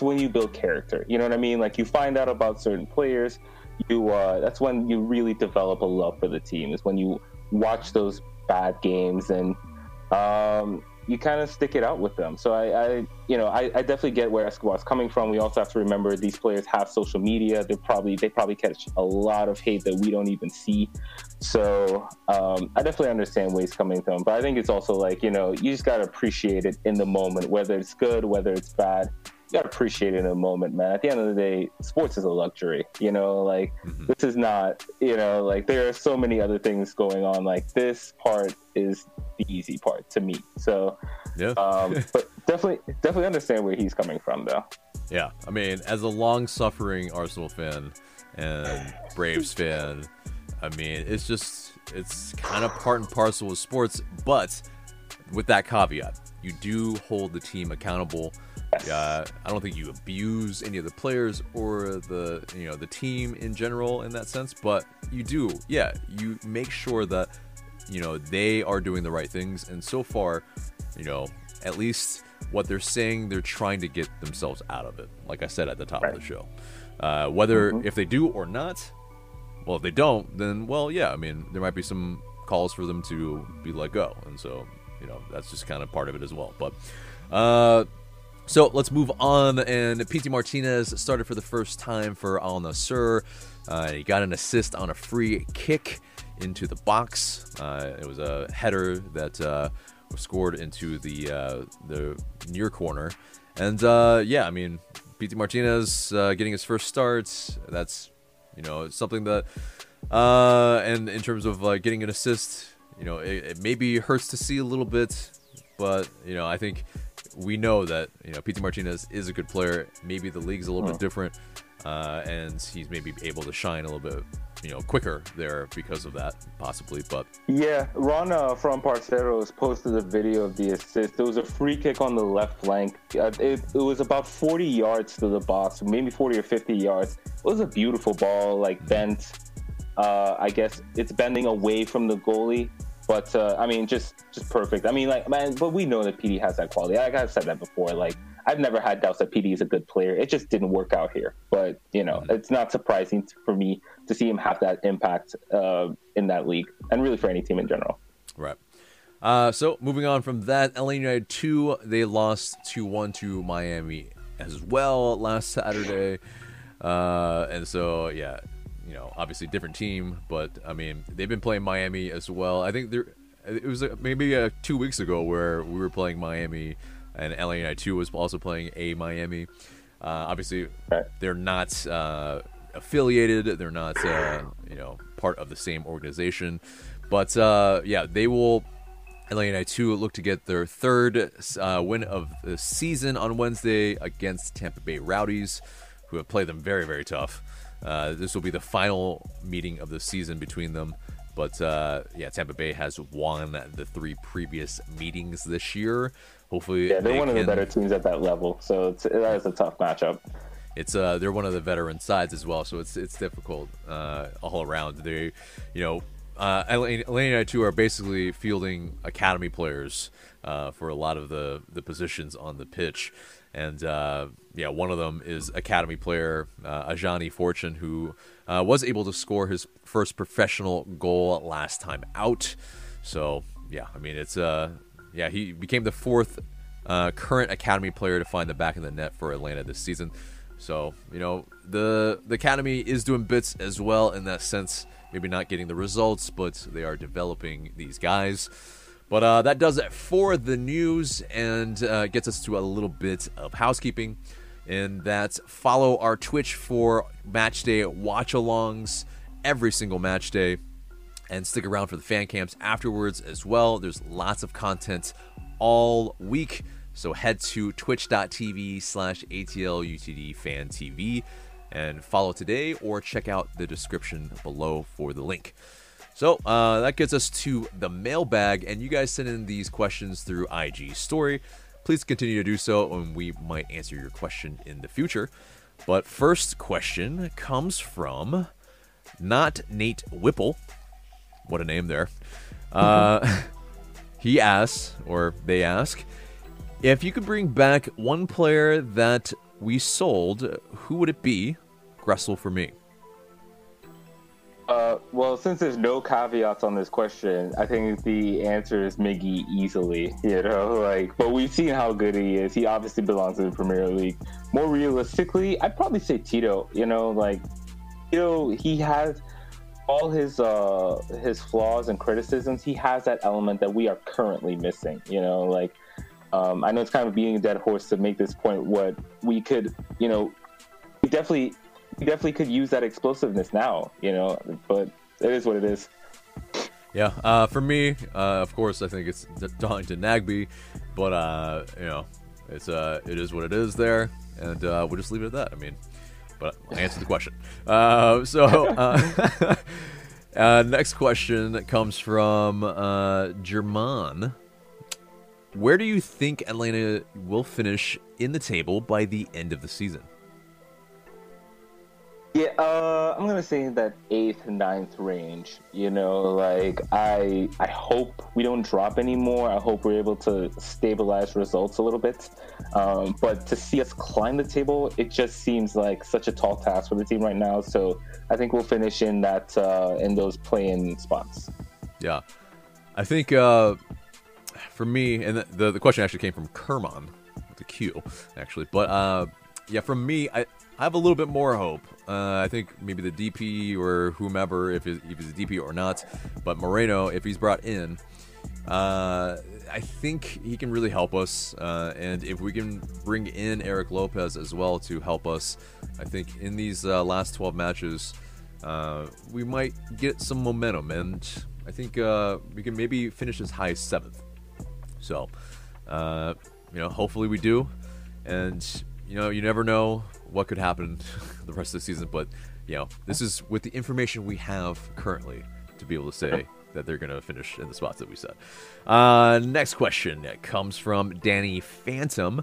when you build character, you know what I mean? Like, you find out about certain players, you that's when you really develop a love for the team, is when you watch those bad games and you kind of stick it out with them. So I definitely get where Escobar's coming from. We also have to remember these players have social media. They probably catch a lot of hate that we don't even see. So I definitely understand where he's coming from. But I think it's also like, you know, you just got to appreciate it in the moment, whether it's good, whether it's bad. You got to appreciate it in the moment, man. At the end of the day, sports is a luxury, you know, like, mm-hmm. This is not, you know, like, there are so many other things going on. Like, this part is the easy part to me. So, yeah. But definitely understand where he's coming from, though. Yeah. I mean, as a long-suffering Arsenal fan and Braves fan, I mean, it's kind of part and parcel of sports, but with that caveat, you do hold the team accountable. I don't think you abuse any of the players or the, you know, the team in general in that sense, but you do, yeah, you make sure that, you know, they are doing the right things. And so far, you know, at least what they're saying, they're trying to get themselves out of it. Like I said at the top of the show, whether if they do or not, Well, if they don't, then, well, yeah, I mean, there might be some calls for them to be let go. And so, you know, that's just kind of part of it as well. But so let's move on. And Pity Martínez started for the first time for Al Nassr. He got an assist on a free kick into the box. It was a header that was scored into the near corner. And, yeah, I mean, Pity Martínez getting his first start, that's, you know, something that, and in terms of getting an assist, you know, it maybe hurts to see a little bit, but, you know, I think we know that, you know, Pity Martínez is a good player. Maybe the league's a little bit different, and he's maybe able to shine a little bit, you know, quicker there because of that, possibly. But yeah, Rana from Parceros posted a video of the assist. It was a free kick on the left flank. It was about 40 yards to the box, maybe 40 or 50 yards. It was a beautiful ball, like bent. I guess it's bending away from the goalie, but I mean, just perfect. I mean, like, man, but we know that PD has that quality. Like I've said that before. Like, I've never had doubts that PD is a good player. It just didn't work out here. But, you know, it's not surprising for me to see him have that impact in that league and really for any team in general. Right. So moving on from that, LA United 2, they lost 2-1 to Miami as well last Saturday. And so, yeah, you know, obviously different team. But, I mean, they've been playing Miami as well. I think it was maybe 2 weeks ago where we were playing Miami, and LA United 2 was also playing a Miami. Obviously, they're not affiliated. They're not, you know, part of the same organization. But, yeah, they will, LA United 2, look to get their third win of the season on Wednesday against Tampa Bay Rowdies, who have played them very, very tough. This will be the final meeting of the season between them. But, yeah, Tampa Bay has won the three previous meetings this year. Hopefully, yeah, they're one of the better teams at that level, so that is a tough matchup. It's they're one of the veteran sides as well, so it's difficult all around. They, you know, LA United 2 are basically fielding academy players for a lot of the positions on the pitch, and yeah, one of them is academy player Ajani Fortune, who was able to score his first professional goal last time out. So yeah, I mean it's yeah, he became the fourth current academy player to find the back of the net for Atlanta this season. So, you know, the academy is doing bits as well in that sense. Maybe not getting the results, but they are developing these guys. But that does it for the news and gets us to a little bit of housekeeping. And that's follow our Twitch for matchday watch-alongs every single matchday. And stick around for the fan camps afterwards as well. There's lots of content all week. So head to twitch.tv/ATLUTDFanTV and follow today or check out the description below for the link. So that gets us to the mailbag. And you guys send in these questions through IG Story. Please continue to do so and we might answer your question in the future. But first question comes from Not Nate Whipple. What a name there. He asks, or they ask, if you could bring back one player that we sold, who would it be? Gressel for me. Well, since there's no caveats on this question, I think the answer is Miggy easily, you know, like, but we've seen how good he is. He obviously belongs in the Premier League. More realistically, I'd probably say Tito, you know, like, you know, he has all his flaws and criticisms. He has that element that we are currently missing, you know, like I know it's kind of being a dead horse to make this point. What we could, you know, we definitely could use that explosiveness now, you know, but it is what it is. Yeah, for me, of course, I think it's Darlington Nagbe, but you know, it's it is what it is there, and we'll just leave it at that. I mean, but I answered the question. Next question comes from German. Where do you think Atlanta will finish in the table by the end of the season? Yeah, I'm gonna say that 8th, 9th range. You know, like I hope we don't drop anymore. I hope we're able to stabilize results a little bit. But to see us climb the table, it just seems like such a tall task for the team right now. So I think we'll finish in that in those play-in spots. Yeah, I think for me, and the question actually came from Kerman with a Q, actually. But yeah, for me, I have a little bit more hope. I think maybe the DP or whomever, if he's a DP or not, but Moreno, if he's brought in, I think he can really help us. And if we can bring in Erick López as well to help us, I think in these last 12 matches, we might get some momentum. And I think we can maybe finish as high as 7th. So, you know, hopefully we do. And, you know, you never know what could happen the rest of the season, but you know, this is with the information we have currently to be able to say that they're going to finish in the spots that we said. Next question comes from Danny Phantom.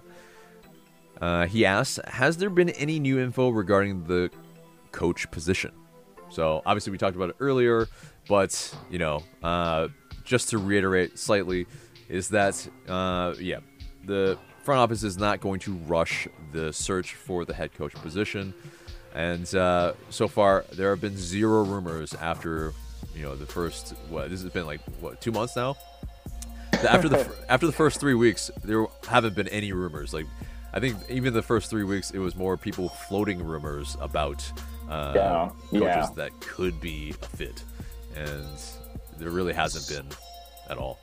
He asks, has there been any new info regarding the coach position? So obviously we talked about it earlier, but you know, just to reiterate slightly, is that yeah, the front office is not going to rush the search for the head coach position, and so far there have been 0 rumors after, you know, the first, what, this has been like, what, 2 months now? After the first 3 weeks, there haven't been any rumors. Like, I think even the first 3 weeks, it was more people floating rumors about coaches that could be a fit, and there really hasn't been at all.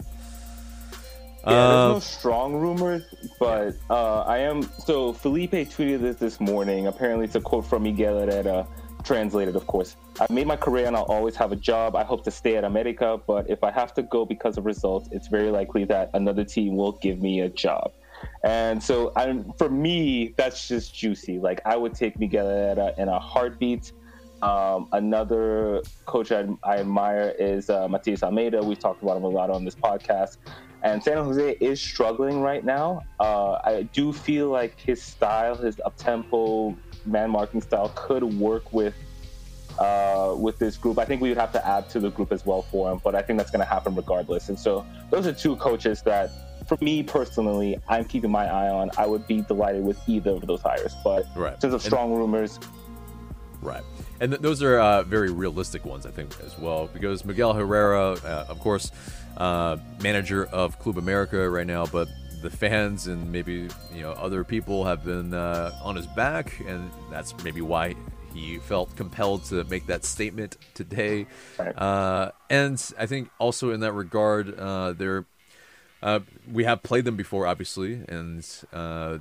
Yeah, there's no strong rumors, but I am. So Felipe tweeted this morning. Apparently, it's a quote from Miguel Herrera, translated, of course. I've made my career and I'll always have a job. I hope to stay at America, but if I have to go because of results, it's very likely that another team will give me a job. And so, for me, that's just juicy. Like, I would take Miguel Herrera in a heartbeat. Another coach I admire is Matias Almeida. We've talked about him a lot on this podcast. And San Jose is struggling right now. I do feel like his style, his up-tempo man-marking style, could work with this group. I think we would have to add to the group as well for him, but I think that's going to happen regardless. And so those are two coaches that, for me personally, I'm keeping my eye on. I would be delighted with either of those hires, but in terms of strong rumors. Right. And those are very realistic ones, I think, as well, because Miguel Herrera, of course, manager of Club América right now, but the fans and maybe, you know, other people have been on his back, and that's maybe why he felt compelled to make that statement today. And I think also in that regard, we have played them before, obviously, and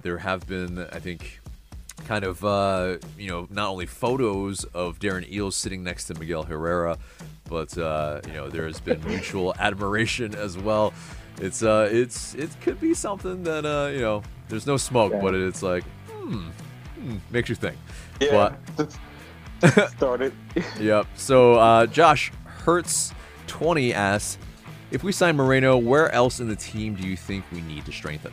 there have been, I think, kind of, you know, not only photos of Darren Eales sitting next to Miguel Herrera, but, you know, there has been mutual admiration as well. It could be something that, you know, there's no smoke, but it's like, makes you think. Yeah, but started. Yep. So Josh Hertz20 asks, if we sign Moreno, where else in the team do you think we need to strengthen?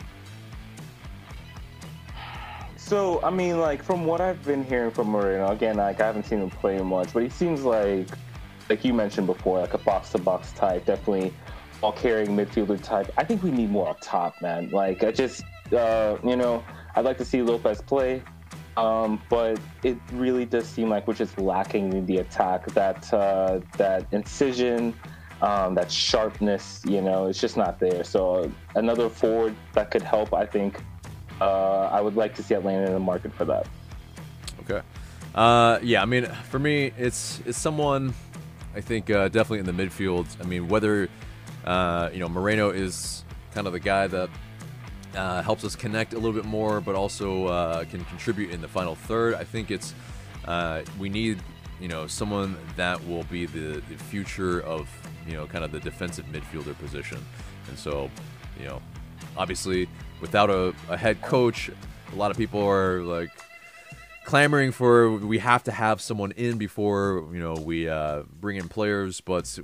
So, I mean, like, from what I've been hearing from Moreno, again, like, I haven't seen him play much, but he seems like you mentioned before, like a box-to-box type, definitely ball-carrying midfielder type. I think we need more up top, man. Like, I just, you know, I'd like to see Lopez play, but it really does seem like we're just lacking in the attack, that incision, that sharpness, you know, it's just not there. So another forward that could help, I think. I would like to see Atlanta in the market for that. Okay. Yeah, I mean, for me, it's someone, I think, definitely in the midfield. I mean, whether, you know, Moreno is kind of the guy that helps us connect a little bit more, but also can contribute in the final third. I think it's we need, you know, someone that will be the future of, you know, kind of the defensive midfielder position. And so, you know, obviously, without a head coach, a lot of people are like clamoring for, we have to have someone in before, you know, we bring in players, but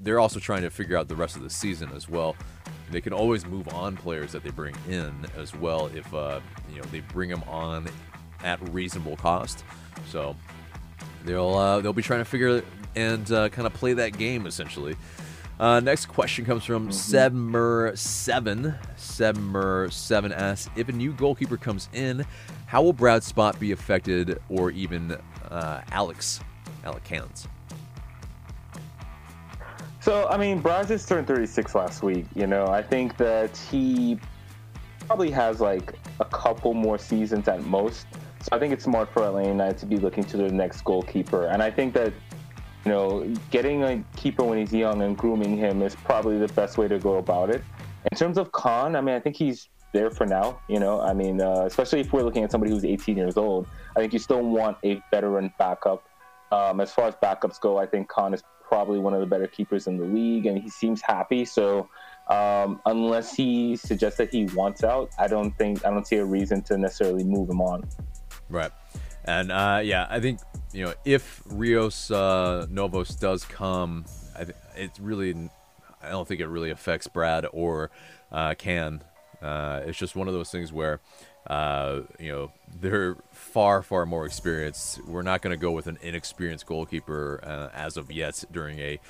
they're also trying to figure out the rest of the season as well. They can always move on players that they bring in as well if, you know, they bring them on at reasonable cost. So They'll be trying to figure and kind of play that game, essentially. Next question comes from Sebmer7 asks, if a new goalkeeper comes in, how will Brad's spot be affected, or even Alec Kann's? So, I mean, Braz just turned 36 last week. You know, I think that he probably has like a couple more seasons at most. So I think it's smart for Atlanta United to be looking to their next goalkeeper. And I think that, you know, getting a keeper when he's young and grooming him is probably the best way to go about it. In terms of Kann, I mean, I think he's there for now. You know, I mean, especially if we're looking at somebody who's 18 years old, I think you still want a veteran backup. As far as backups go, I think Kann is probably one of the better keepers in the league, and he seems happy. So unless he suggests that he wants out, I don't see a reason to necessarily move him on. Right. And I think, you know, if Ríos Novo does come, I don't think it really affects Brad or Kann. It's just one of those things where they're far more experienced. We're not going to go with an inexperienced goalkeeper as of yet during a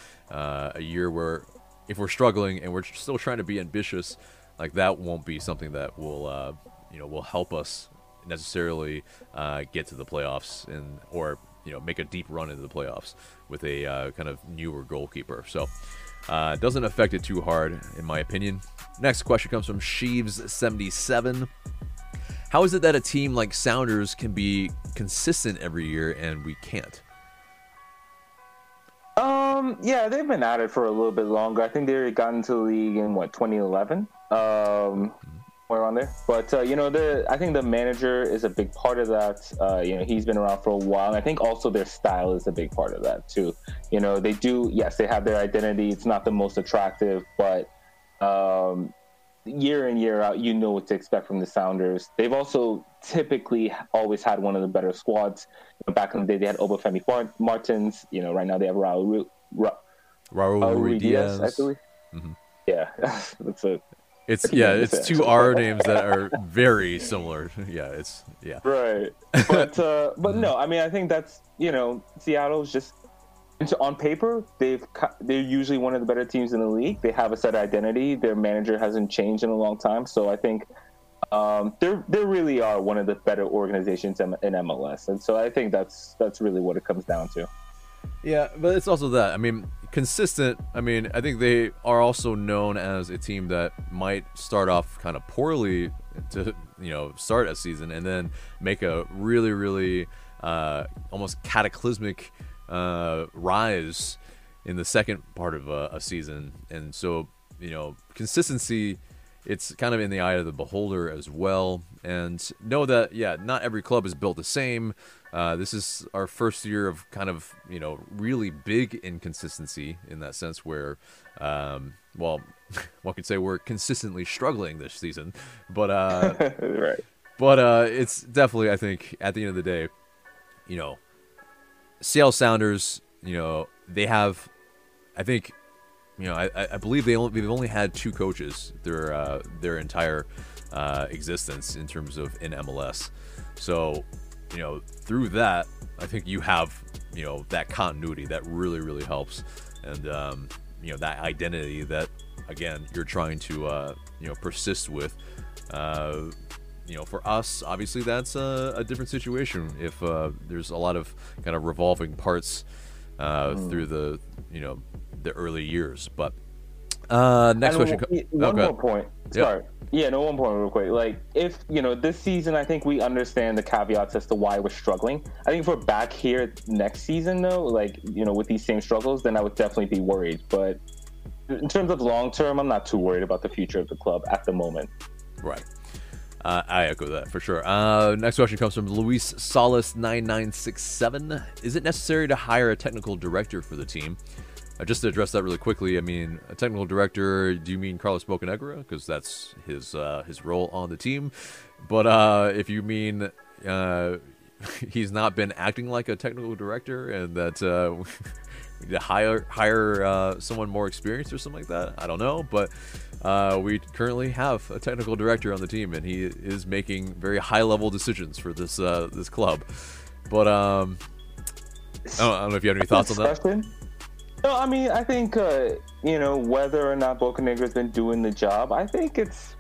year where, if we're struggling and we're still trying to be ambitious, like that won't be something that will help us necessarily get to the playoffs or make a deep run into the playoffs with a kind of newer goalkeeper. So doesn't affect it too hard, in my opinion. Next question comes from Sheaves77. How is it that a team like Sounders can be consistent every year and we can't? They've been at it for a little bit longer. I think they got into the league in 2011, around there. But I think the manager is a big part of that. He's been around for a while, and I think also their style is a big part of that too. You know, they do. Yes, they have their identity. It's not the most attractive, but year in, year out, you know what to expect from the Sounders. They've also typically always had one of the better squads. You know, back in the day, they had Obafemi Martins. You know, right now they have Raul Diaz, I believe. Mm-hmm. Yeah, that's it. It's two R names that are very similar. Right. But no, I mean, I think that's, Seattle's just, on paper, they're usually one of the better teams in the league. They have a set identity. Their manager hasn't changed in a long time. So I think they really are one of the better organizations in MLS. And so I think that's really what it comes down to. Yeah, but it's also that. I mean, consistent. I mean, I think they are also known as a team that might start off kind of poorly to, start a season and then make a really, really almost cataclysmic rise in the second part of a season. And so, consistency, it's kind of in the eye of the beholder as well. And know that, not every club is built the same. This is our first year of kind of, really big inconsistency in that sense where, one could say we're consistently struggling this season. But right. But it's definitely, I think, at the end of the day, Seattle Sounders, they have, I think, I believe they've only had two coaches their entire existence in terms of in MLS. So, through that, I think you have, that continuity that really, really helps. And, that identity that, again, you're trying to, persist with. For us, obviously, that's a different situation if there's a lot of kind of revolving parts through the, the early years. But next question. One point real quick. Like, if, this season, I think we understand the caveats as to why we're struggling. I think if we're back here next season, though, like, with these same struggles, then I would definitely be worried. But in terms of long term, I'm not too worried about the future of the club at the moment. Right. I echo that for sure. Next question comes from Luis Salas 9967. Is it necessary to hire a technical director for the team? Just to address that really quickly, I mean, a technical director, do you mean Carlos Bocanegra? Because that's his role on the team. But if you mean he's not been acting like a technical director and that we need to hire someone more experienced or something like that, I don't know. But we currently have a technical director on the team, and he is making very high-level decisions for this club. But I don't know if you have any thoughts on that. No, I mean, I think, you know, whether or not Bocanegra's been doing the job, I think it's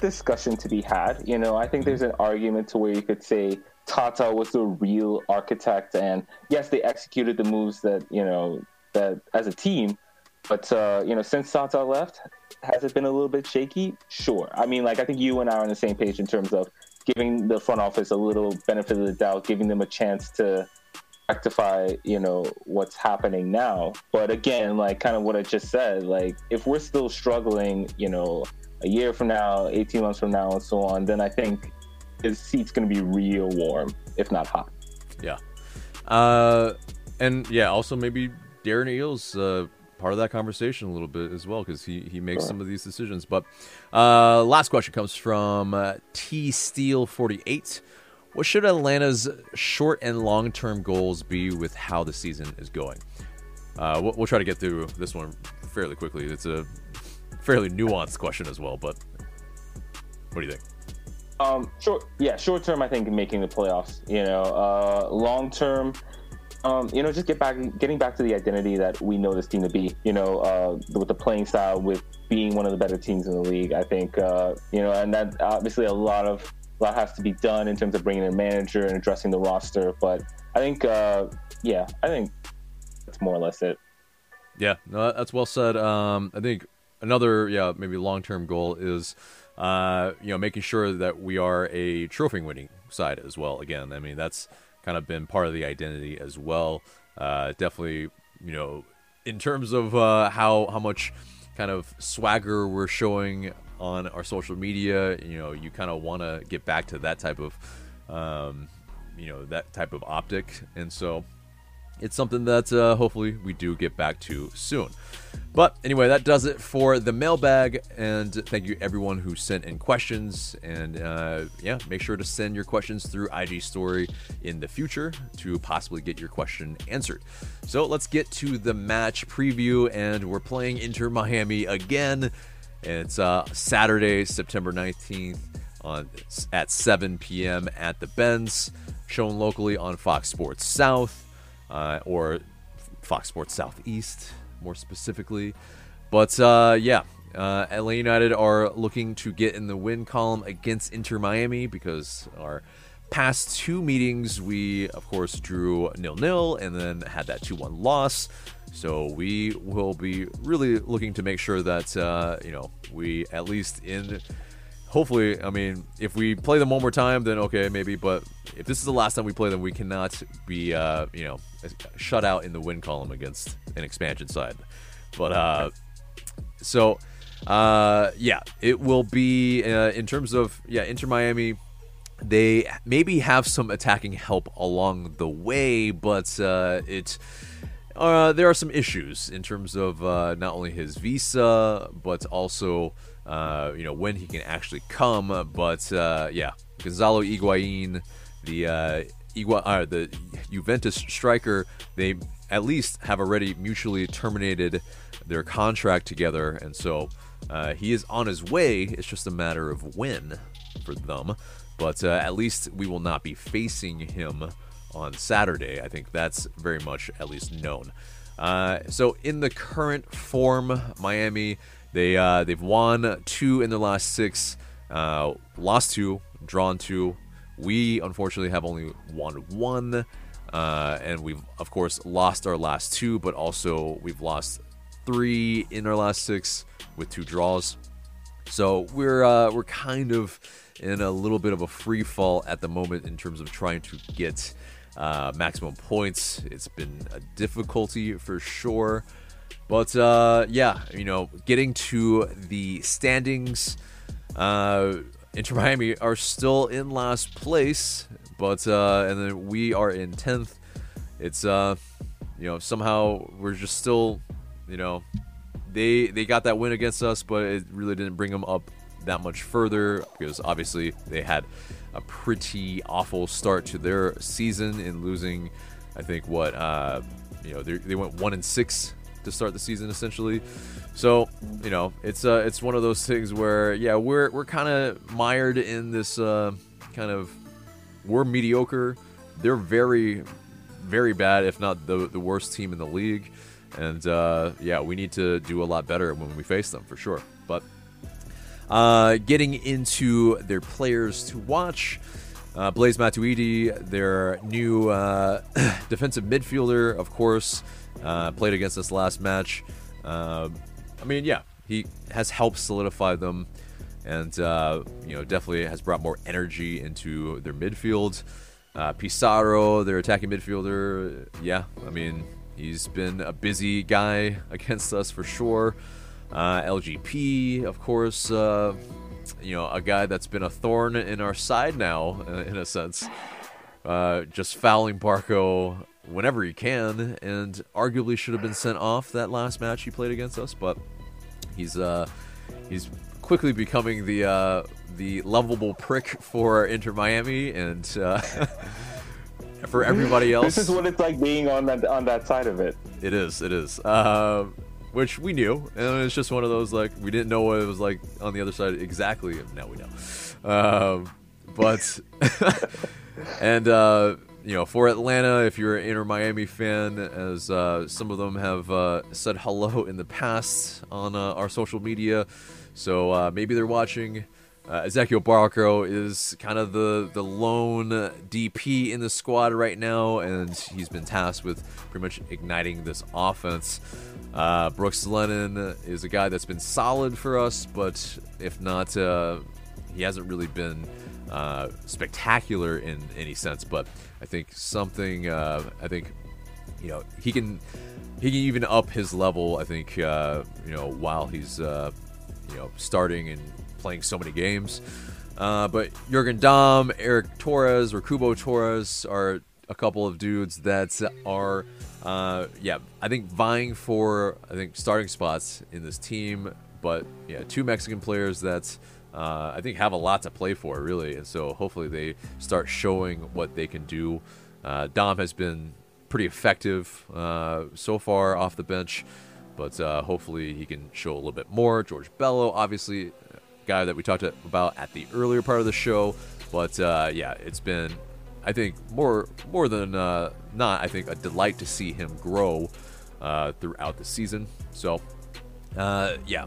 discussion to be had. You know, I think there's an argument to where you could say Tata was the real architect, and yes, they executed the moves that, you know, that as a team, but, you know, since Tata left, has it been a little bit shaky? Sure. I mean, like, I think you and I are on the same page in terms of giving the front office a little benefit of the doubt, giving them a chance to rectify, you know, what's happening now. But again, like kind of what I just said, like if we're still struggling, you know, a year from now, 18 months from now, and so on, then I think his seat's going to be real warm, if not hot. Yeah. And yeah, also maybe Darren Eales, part of that conversation a little bit as well, because he makes some of these decisions. But last question comes from T Steel 48. What should Atlanta's short and long-term goals be with how the season is going? We'll try to get through this one fairly quickly. It's a fairly nuanced question as well, but what do you think? Short term, I think making the playoffs. You know, long term, you know, just getting back to the identity that we know this team to be. You know, with the playing style, with being one of the better teams in the league. I think you know, and that obviously a lot has to be done in terms of bringing in a manager and addressing the roster. But I think, I think that's more or less it. Yeah, no, that's well said. I think another, maybe long-term goal is, you know, making sure that we are a trophy-winning side as well. Again, I mean, that's kind of been part of the identity as well. Definitely, you know, in terms of how much kind of swagger we're showing on our social media, you know, you kind of want to get back to that type of, you know, that type of optic. And so it's something that hopefully we do get back to soon. But anyway, that does it for the mailbag. And thank you everyone who sent in questions. And make sure to send your questions through IG Story in the future to possibly get your question answered. So let's get to the match preview. And we're playing Inter Miami again. It's Saturday, September 19th at 7 p.m. at the Benz, shown locally on Fox Sports South or Fox Sports Southeast, more specifically. But, LA United are looking to get in the win column against Inter Miami because our past two meetings, we, of course, drew 0-0 and then had that 2-1 loss. So we will be really looking to make sure that, you know, we at least hopefully, I mean, if we play them one more time, then okay, maybe. But if this is the last time we play them, we cannot be, you know, shut out in the win column against an expansion side. But it will be in terms of, Inter Miami, they maybe have some attacking help along the way, but there are some issues in terms of not only his visa, but also, you know, when he can actually come. But, Gonzalo Higuaín, the Juventus striker, they at least have already mutually terminated their contract together. And so he is on his way. It's just a matter of when for them. But at least we will not be facing him on Saturday. I think that's very much at least known. So in the current form, Miami, they've won 2 in their last 6, lost 2, drawn 2. We unfortunately have only won 1, and we've of course lost our last 2, but also we've lost 3 in our last 6 with 2 draws. So we're kind of in a little bit of a free fall at the moment in terms of trying to get maximum points. It's been a difficulty for sure. But, you know, getting to the standings, Inter Miami are still in last place, but and then we are in 10th. It's, you know, somehow we're just still, you know, they got that win against us, but it really didn't bring them up that much further because obviously they had a pretty awful start to their season in losing, I think, what, you know, they went 1-6 to start the season essentially. So, you know, it's one of those things where, we're kind of mired in this we're mediocre. They're very very bad, if not the worst team in the league. And, yeah, we need to do a lot better when we face them, for sure. But getting into their players to watch, Blaise Matuidi, their new defensive midfielder, of course, played against us last match. I mean, yeah, he has helped solidify them and, you know, definitely has brought more energy into their midfield. Pizarro, their attacking midfielder, yeah, I mean, he's been a busy guy against us for sure. LGP, of course, you know, a guy that's been a thorn in our side now, in a sense. Just fouling Barco whenever he can, and arguably should have been sent off that last match he played against us, but he's quickly becoming the lovable prick for Inter Miami and for everybody else. This is what it's like being on that side of it. It is. Which we knew, and it's just one of those, like, we didn't know what it was like on the other side exactly. Now we know. But and you know, for Atlanta, if you're an Inter Miami fan, as some of them have said hello in the past on our social media, so maybe they're watching. Ezequiel Barco is kind of the lone DP in the squad right now, and he's been tasked with pretty much igniting this offense. Brooks Lennon is a guy that's been solid for us, but if not, he hasn't really been spectacular in any sense. But I think something, I think, you know, he can even up his level, I think, you know, while he's, you know, starting and playing so many games. But Jürgen Damm, Erick Torres, or Kubo Torres are a couple of dudes that are, yeah, I think vying for, I think, starting spots in this team. But, yeah, two Mexican players that I think have a lot to play for, really. And so hopefully they start showing what they can do. Damm has been pretty effective so far off the bench, but hopefully he can show a little bit more. George Bello, obviously, guy that we talked about at the earlier part of the show, but yeah, it's been, I think, more than not, I think, a delight to see him grow throughout the season. So yeah,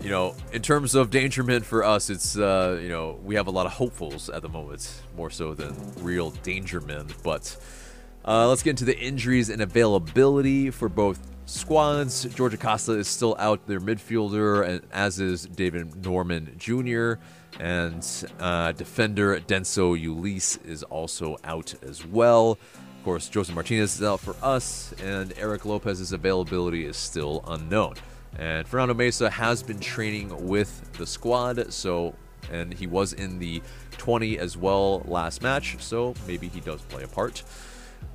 you know, in terms of Dangerman for us, it's you know, we have a lot of hopefuls at the moment, more so than real Dangerman. But let's get into the injuries and availability for both squads. George Acosta is still out, their midfielder, and as is David Norman Jr. And defender Denso Ulis is also out as well. Of course, José Martínez is out for us, and Erick López's availability is still unknown. And Fernando Mesa has been training with the squad, so, and he was in the 20 as well last match, so maybe he does play a part.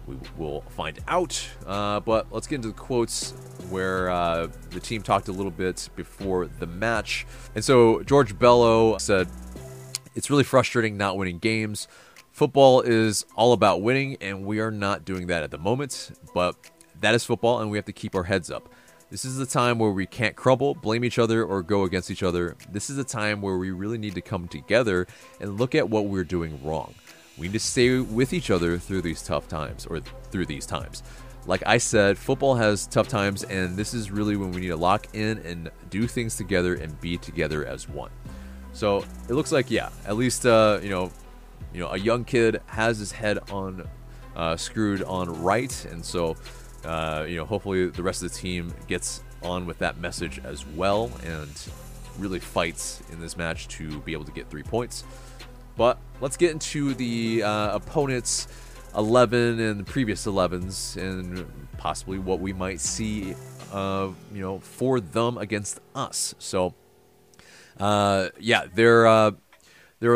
We will find out, but let's get into the quotes where the team talked a little bit before the match. And so George Bello said, "It's really frustrating not winning games. Football is all about winning, and we are not doing that at the moment, but that is football, and we have to keep our heads up. This is the time where we can't crumble, blame each other, or go against each other. This is the time where we really need to come together and look at what we're doing wrong. We need to stay with each other through these tough times, or through these times. Like I said, football has tough times, and this is really when we need to lock in and do things together and be together as one." So it looks like, yeah, at least you know, a young kid has his head on screwed on right, and so you know, hopefully the rest of the team gets on with that message as well and really fights in this match to be able to get 3 points. But let's get into the opponents' 11 and previous 11s, and possibly what we might see, you know, for them against us. So, yeah, their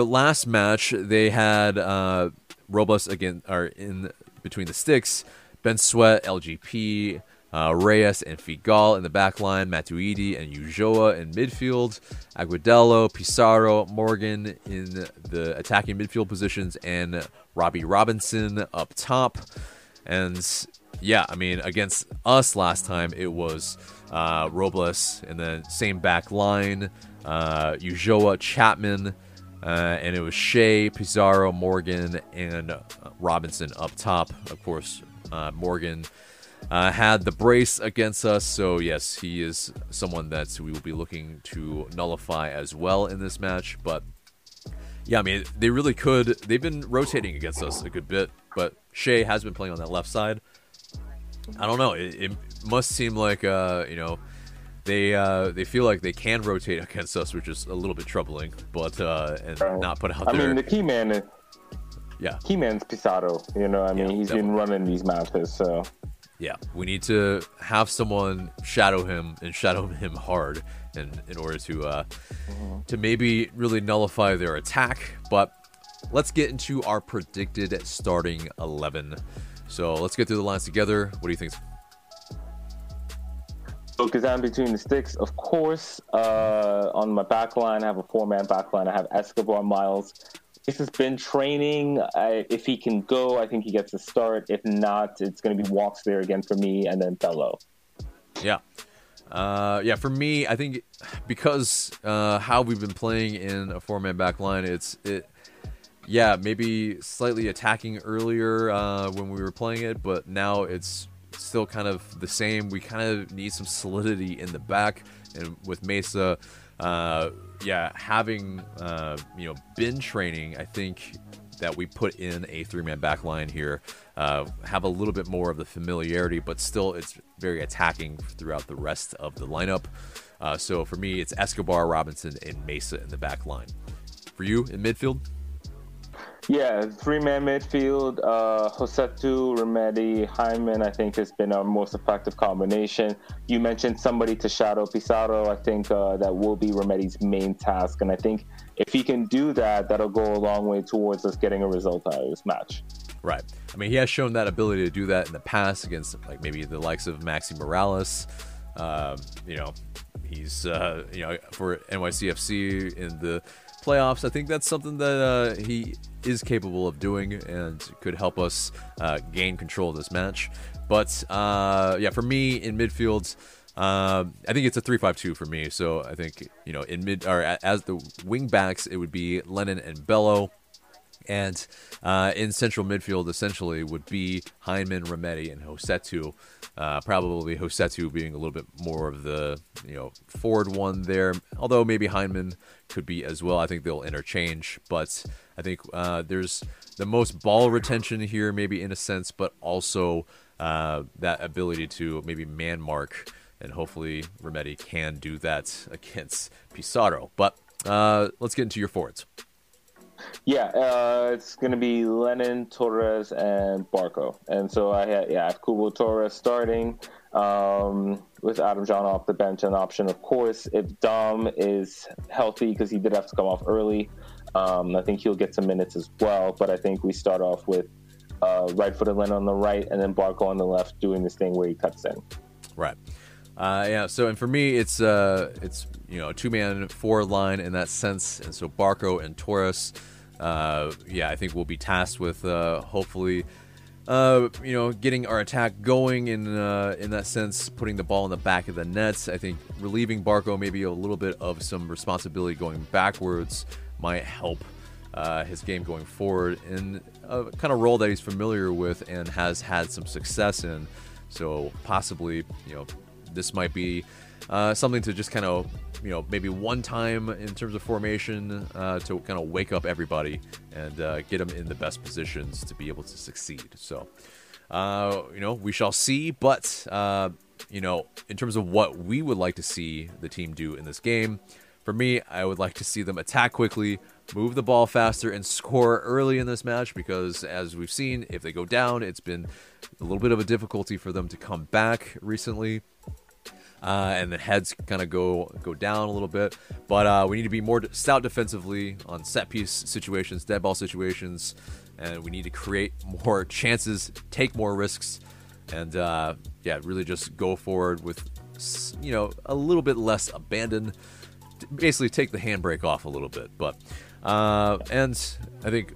last match they had Robles again are in between the sticks, Ben Sweat, LGP, Reyes and Figal in the back line, Matuidi and Ulloa in midfield, Agudelo, Pizarro, Morgan in the attacking midfield positions, and Robbie Robinson up top. And yeah, I mean, against us last time, it was Robles and then same back line, Ulloa, Chapman, and it was Shea, Pizarro, Morgan, and Robinson up top. Of course, Morgan had the brace against us, so yes, he is someone that we will be looking to nullify as well in this match. But yeah, I mean, they really could. They've been rotating against us a good bit, but Shea has been playing on that left side. I don't know. It must seem like, you know, they feel like they can rotate against us, which is a little bit troubling, but and not put out there. I mean, the key man is, yeah, key man's Pizarro. You know, I mean, he's definitely been running these matches, so. Yeah, we need to have someone shadow him and shadow him hard in order to maybe really nullify their attack. But let's get into our predicted starting 11. So let's get through the lines together. What do you think? Focus on between the sticks, of course. On my back line, I have a four-man back line. I have Escobar, Miles. This has been training. If he can go, I think he gets a start. If not, it's going to be Walks there again for me, and then Bello. Yeah. Yeah, for me, I think because how we've been playing in a four-man back line, yeah, maybe slightly attacking earlier when we were playing it, but now it's still kind of the same. We kind of need some solidity in the back, and with Mesa... yeah, having you know, been training, I think that we put in a three-man back line here, have a little bit more of the familiarity, but still it's very attacking throughout the rest of the lineup. So for me, it's Escobar, Robinson, and Mesa in the back line. For you, in midfield? Yeah, three-man midfield, Josetu, Remedy, Hyman, I think has been our most effective combination. You mentioned somebody to shadow Pizarro. I think that will be Remedy's main task. And I think if he can do that, that'll go a long way towards us getting a result out of this match. Right. I mean, he has shown that ability to do that in the past against, like, maybe the likes of Maxi Morales. You know, he's, you know, for NYCFC in the playoffs. I think that's something that he is capable of doing and could help us gain control of this match. But yeah, for me in midfield, I think it's a 3-5-2 for me. So I think, you know, in mid or as the wing backs, it would be Lennon and Bello, and in central midfield essentially would be Hyman, Remedy, and Josetu. Probably Josetu being a little bit more of the, you know, forward one there, although maybe Hyman could be as well. I think they'll interchange, but I think there's the most ball retention here, maybe in a sense, but also that ability to maybe man mark, and hopefully Remedy can do that against Pizarro. But let's get into your forwards. Yeah, it's going to be Lennon, Torres, and Barco. And so I have Kubo Torres starting with Adam John off the bench, an option, of course. If Damm is healthy, because he did have to come off early, I think he'll get some minutes as well. But I think we start off with right-footed Lennon on the right, and then Barco on the left doing this thing where he cuts in. Right. Yeah, so and for me, it's you know, a two-man forward line in that sense. And so Barco and Torres, yeah, I think we'll be tasked with hopefully, you know, getting our attack going in that sense, putting the ball in the back of the nets. I think relieving Barco maybe a little bit of some responsibility going backwards might help his game going forward in a kind of role that he's familiar with and has had some success in. So possibly, you know, this might be something to just kind of, you know, maybe one time in terms of formation to kind of wake up everybody and get them in the best positions to be able to succeed. So, you know, we shall see. But, you know, in terms of what we would like to see the team do in this game, for me, I would like to see them attack quickly, move the ball faster, and score early in this match, because as we've seen, if they go down, it's been a little bit of a difficulty for them to come back recently. And the heads kind of go down a little bit. But we need to be more stout defensively on set-piece situations, dead ball situations, and we need to create more chances, take more risks, and, yeah, really just go forward with, you know, a little bit less abandon. Basically take the handbrake off a little bit. But and I think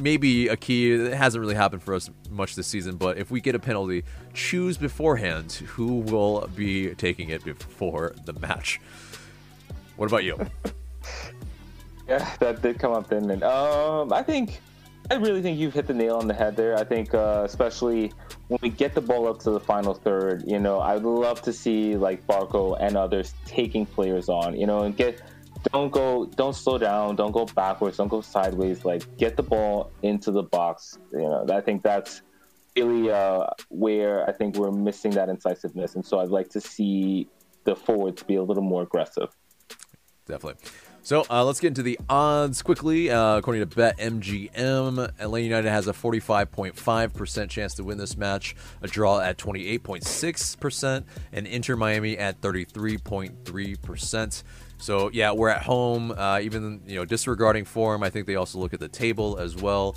maybe a key that hasn't really happened for us much this season, but if we get a penalty, choose beforehand who will be taking it before the match. What about you? Yeah, that did come up, didn't it? I think I really think you've hit the nail on the head there. I think especially when we get the ball up to the final third, you know, I'd love to see like Barco and others taking players on, you know, and don't slow down, don't go backwards, don't go sideways, like get the ball into the box. You know, I think that's really where I think we're missing that incisiveness. And so I'd like to see the forwards be a little more aggressive. Definitely. So let's get into the odds quickly. According to BetMGM, Atlanta United has a 45.5% chance to win this match, a draw at 28.6%, and Inter Miami at 33.3%. So, yeah, we're at home. Even, you know, disregarding form, I think they also look at the table as well.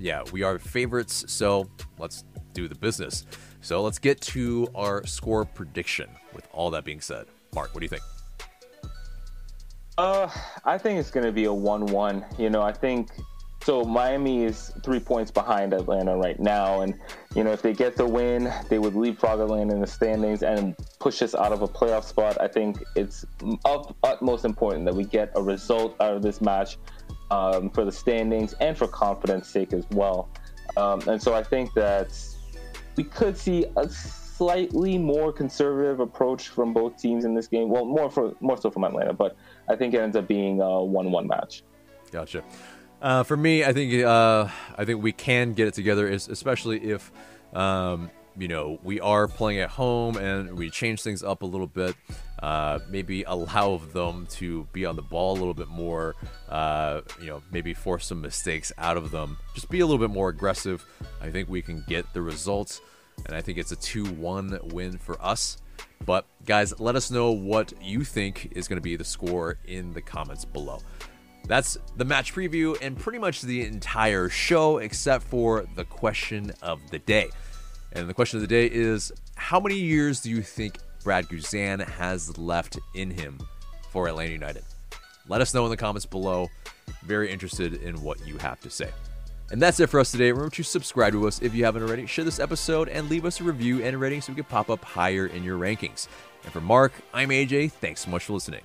Yeah, we are favorites, so let's do the business. So let's get to our score prediction. With all that being said, Mark, what do you think? I think it's going to be a 1-1. You know, I think so. Miami is 3 points behind Atlanta right now. And, you know, if they get the win, they would leapfrog Atlanta in the standings and push us out of a playoff spot. I think it's of utmost importance that we get a result out of this match for the standings and for confidence sake as well. And so I think that we could see a slightly more conservative approach from both teams in this game. Well, more so from Atlanta, but I think it ends up being a 1-1 match. Gotcha. For me, I think we can get it together, especially if you know, we are playing at home and we change things up a little bit. Maybe allow them to be on the ball a little bit more. You know, maybe force some mistakes out of them. Just be a little bit more aggressive. I think we can get the results. And I think it's a 2-1 win for us. But, guys, let us know what you think is going to be the score in the comments below. That's the match preview and pretty much the entire show except for the question of the day. And the question of the day is, how many years do you think Brad Guzan has left in him for Atlanta United? Let us know in the comments below. Very interested in what you have to say. And that's it for us today. Remember to subscribe to us if you haven't already, share this episode, and leave us a review and rating so we can pop up higher in your rankings. And for Mark, I'm AJ. Thanks so much for listening.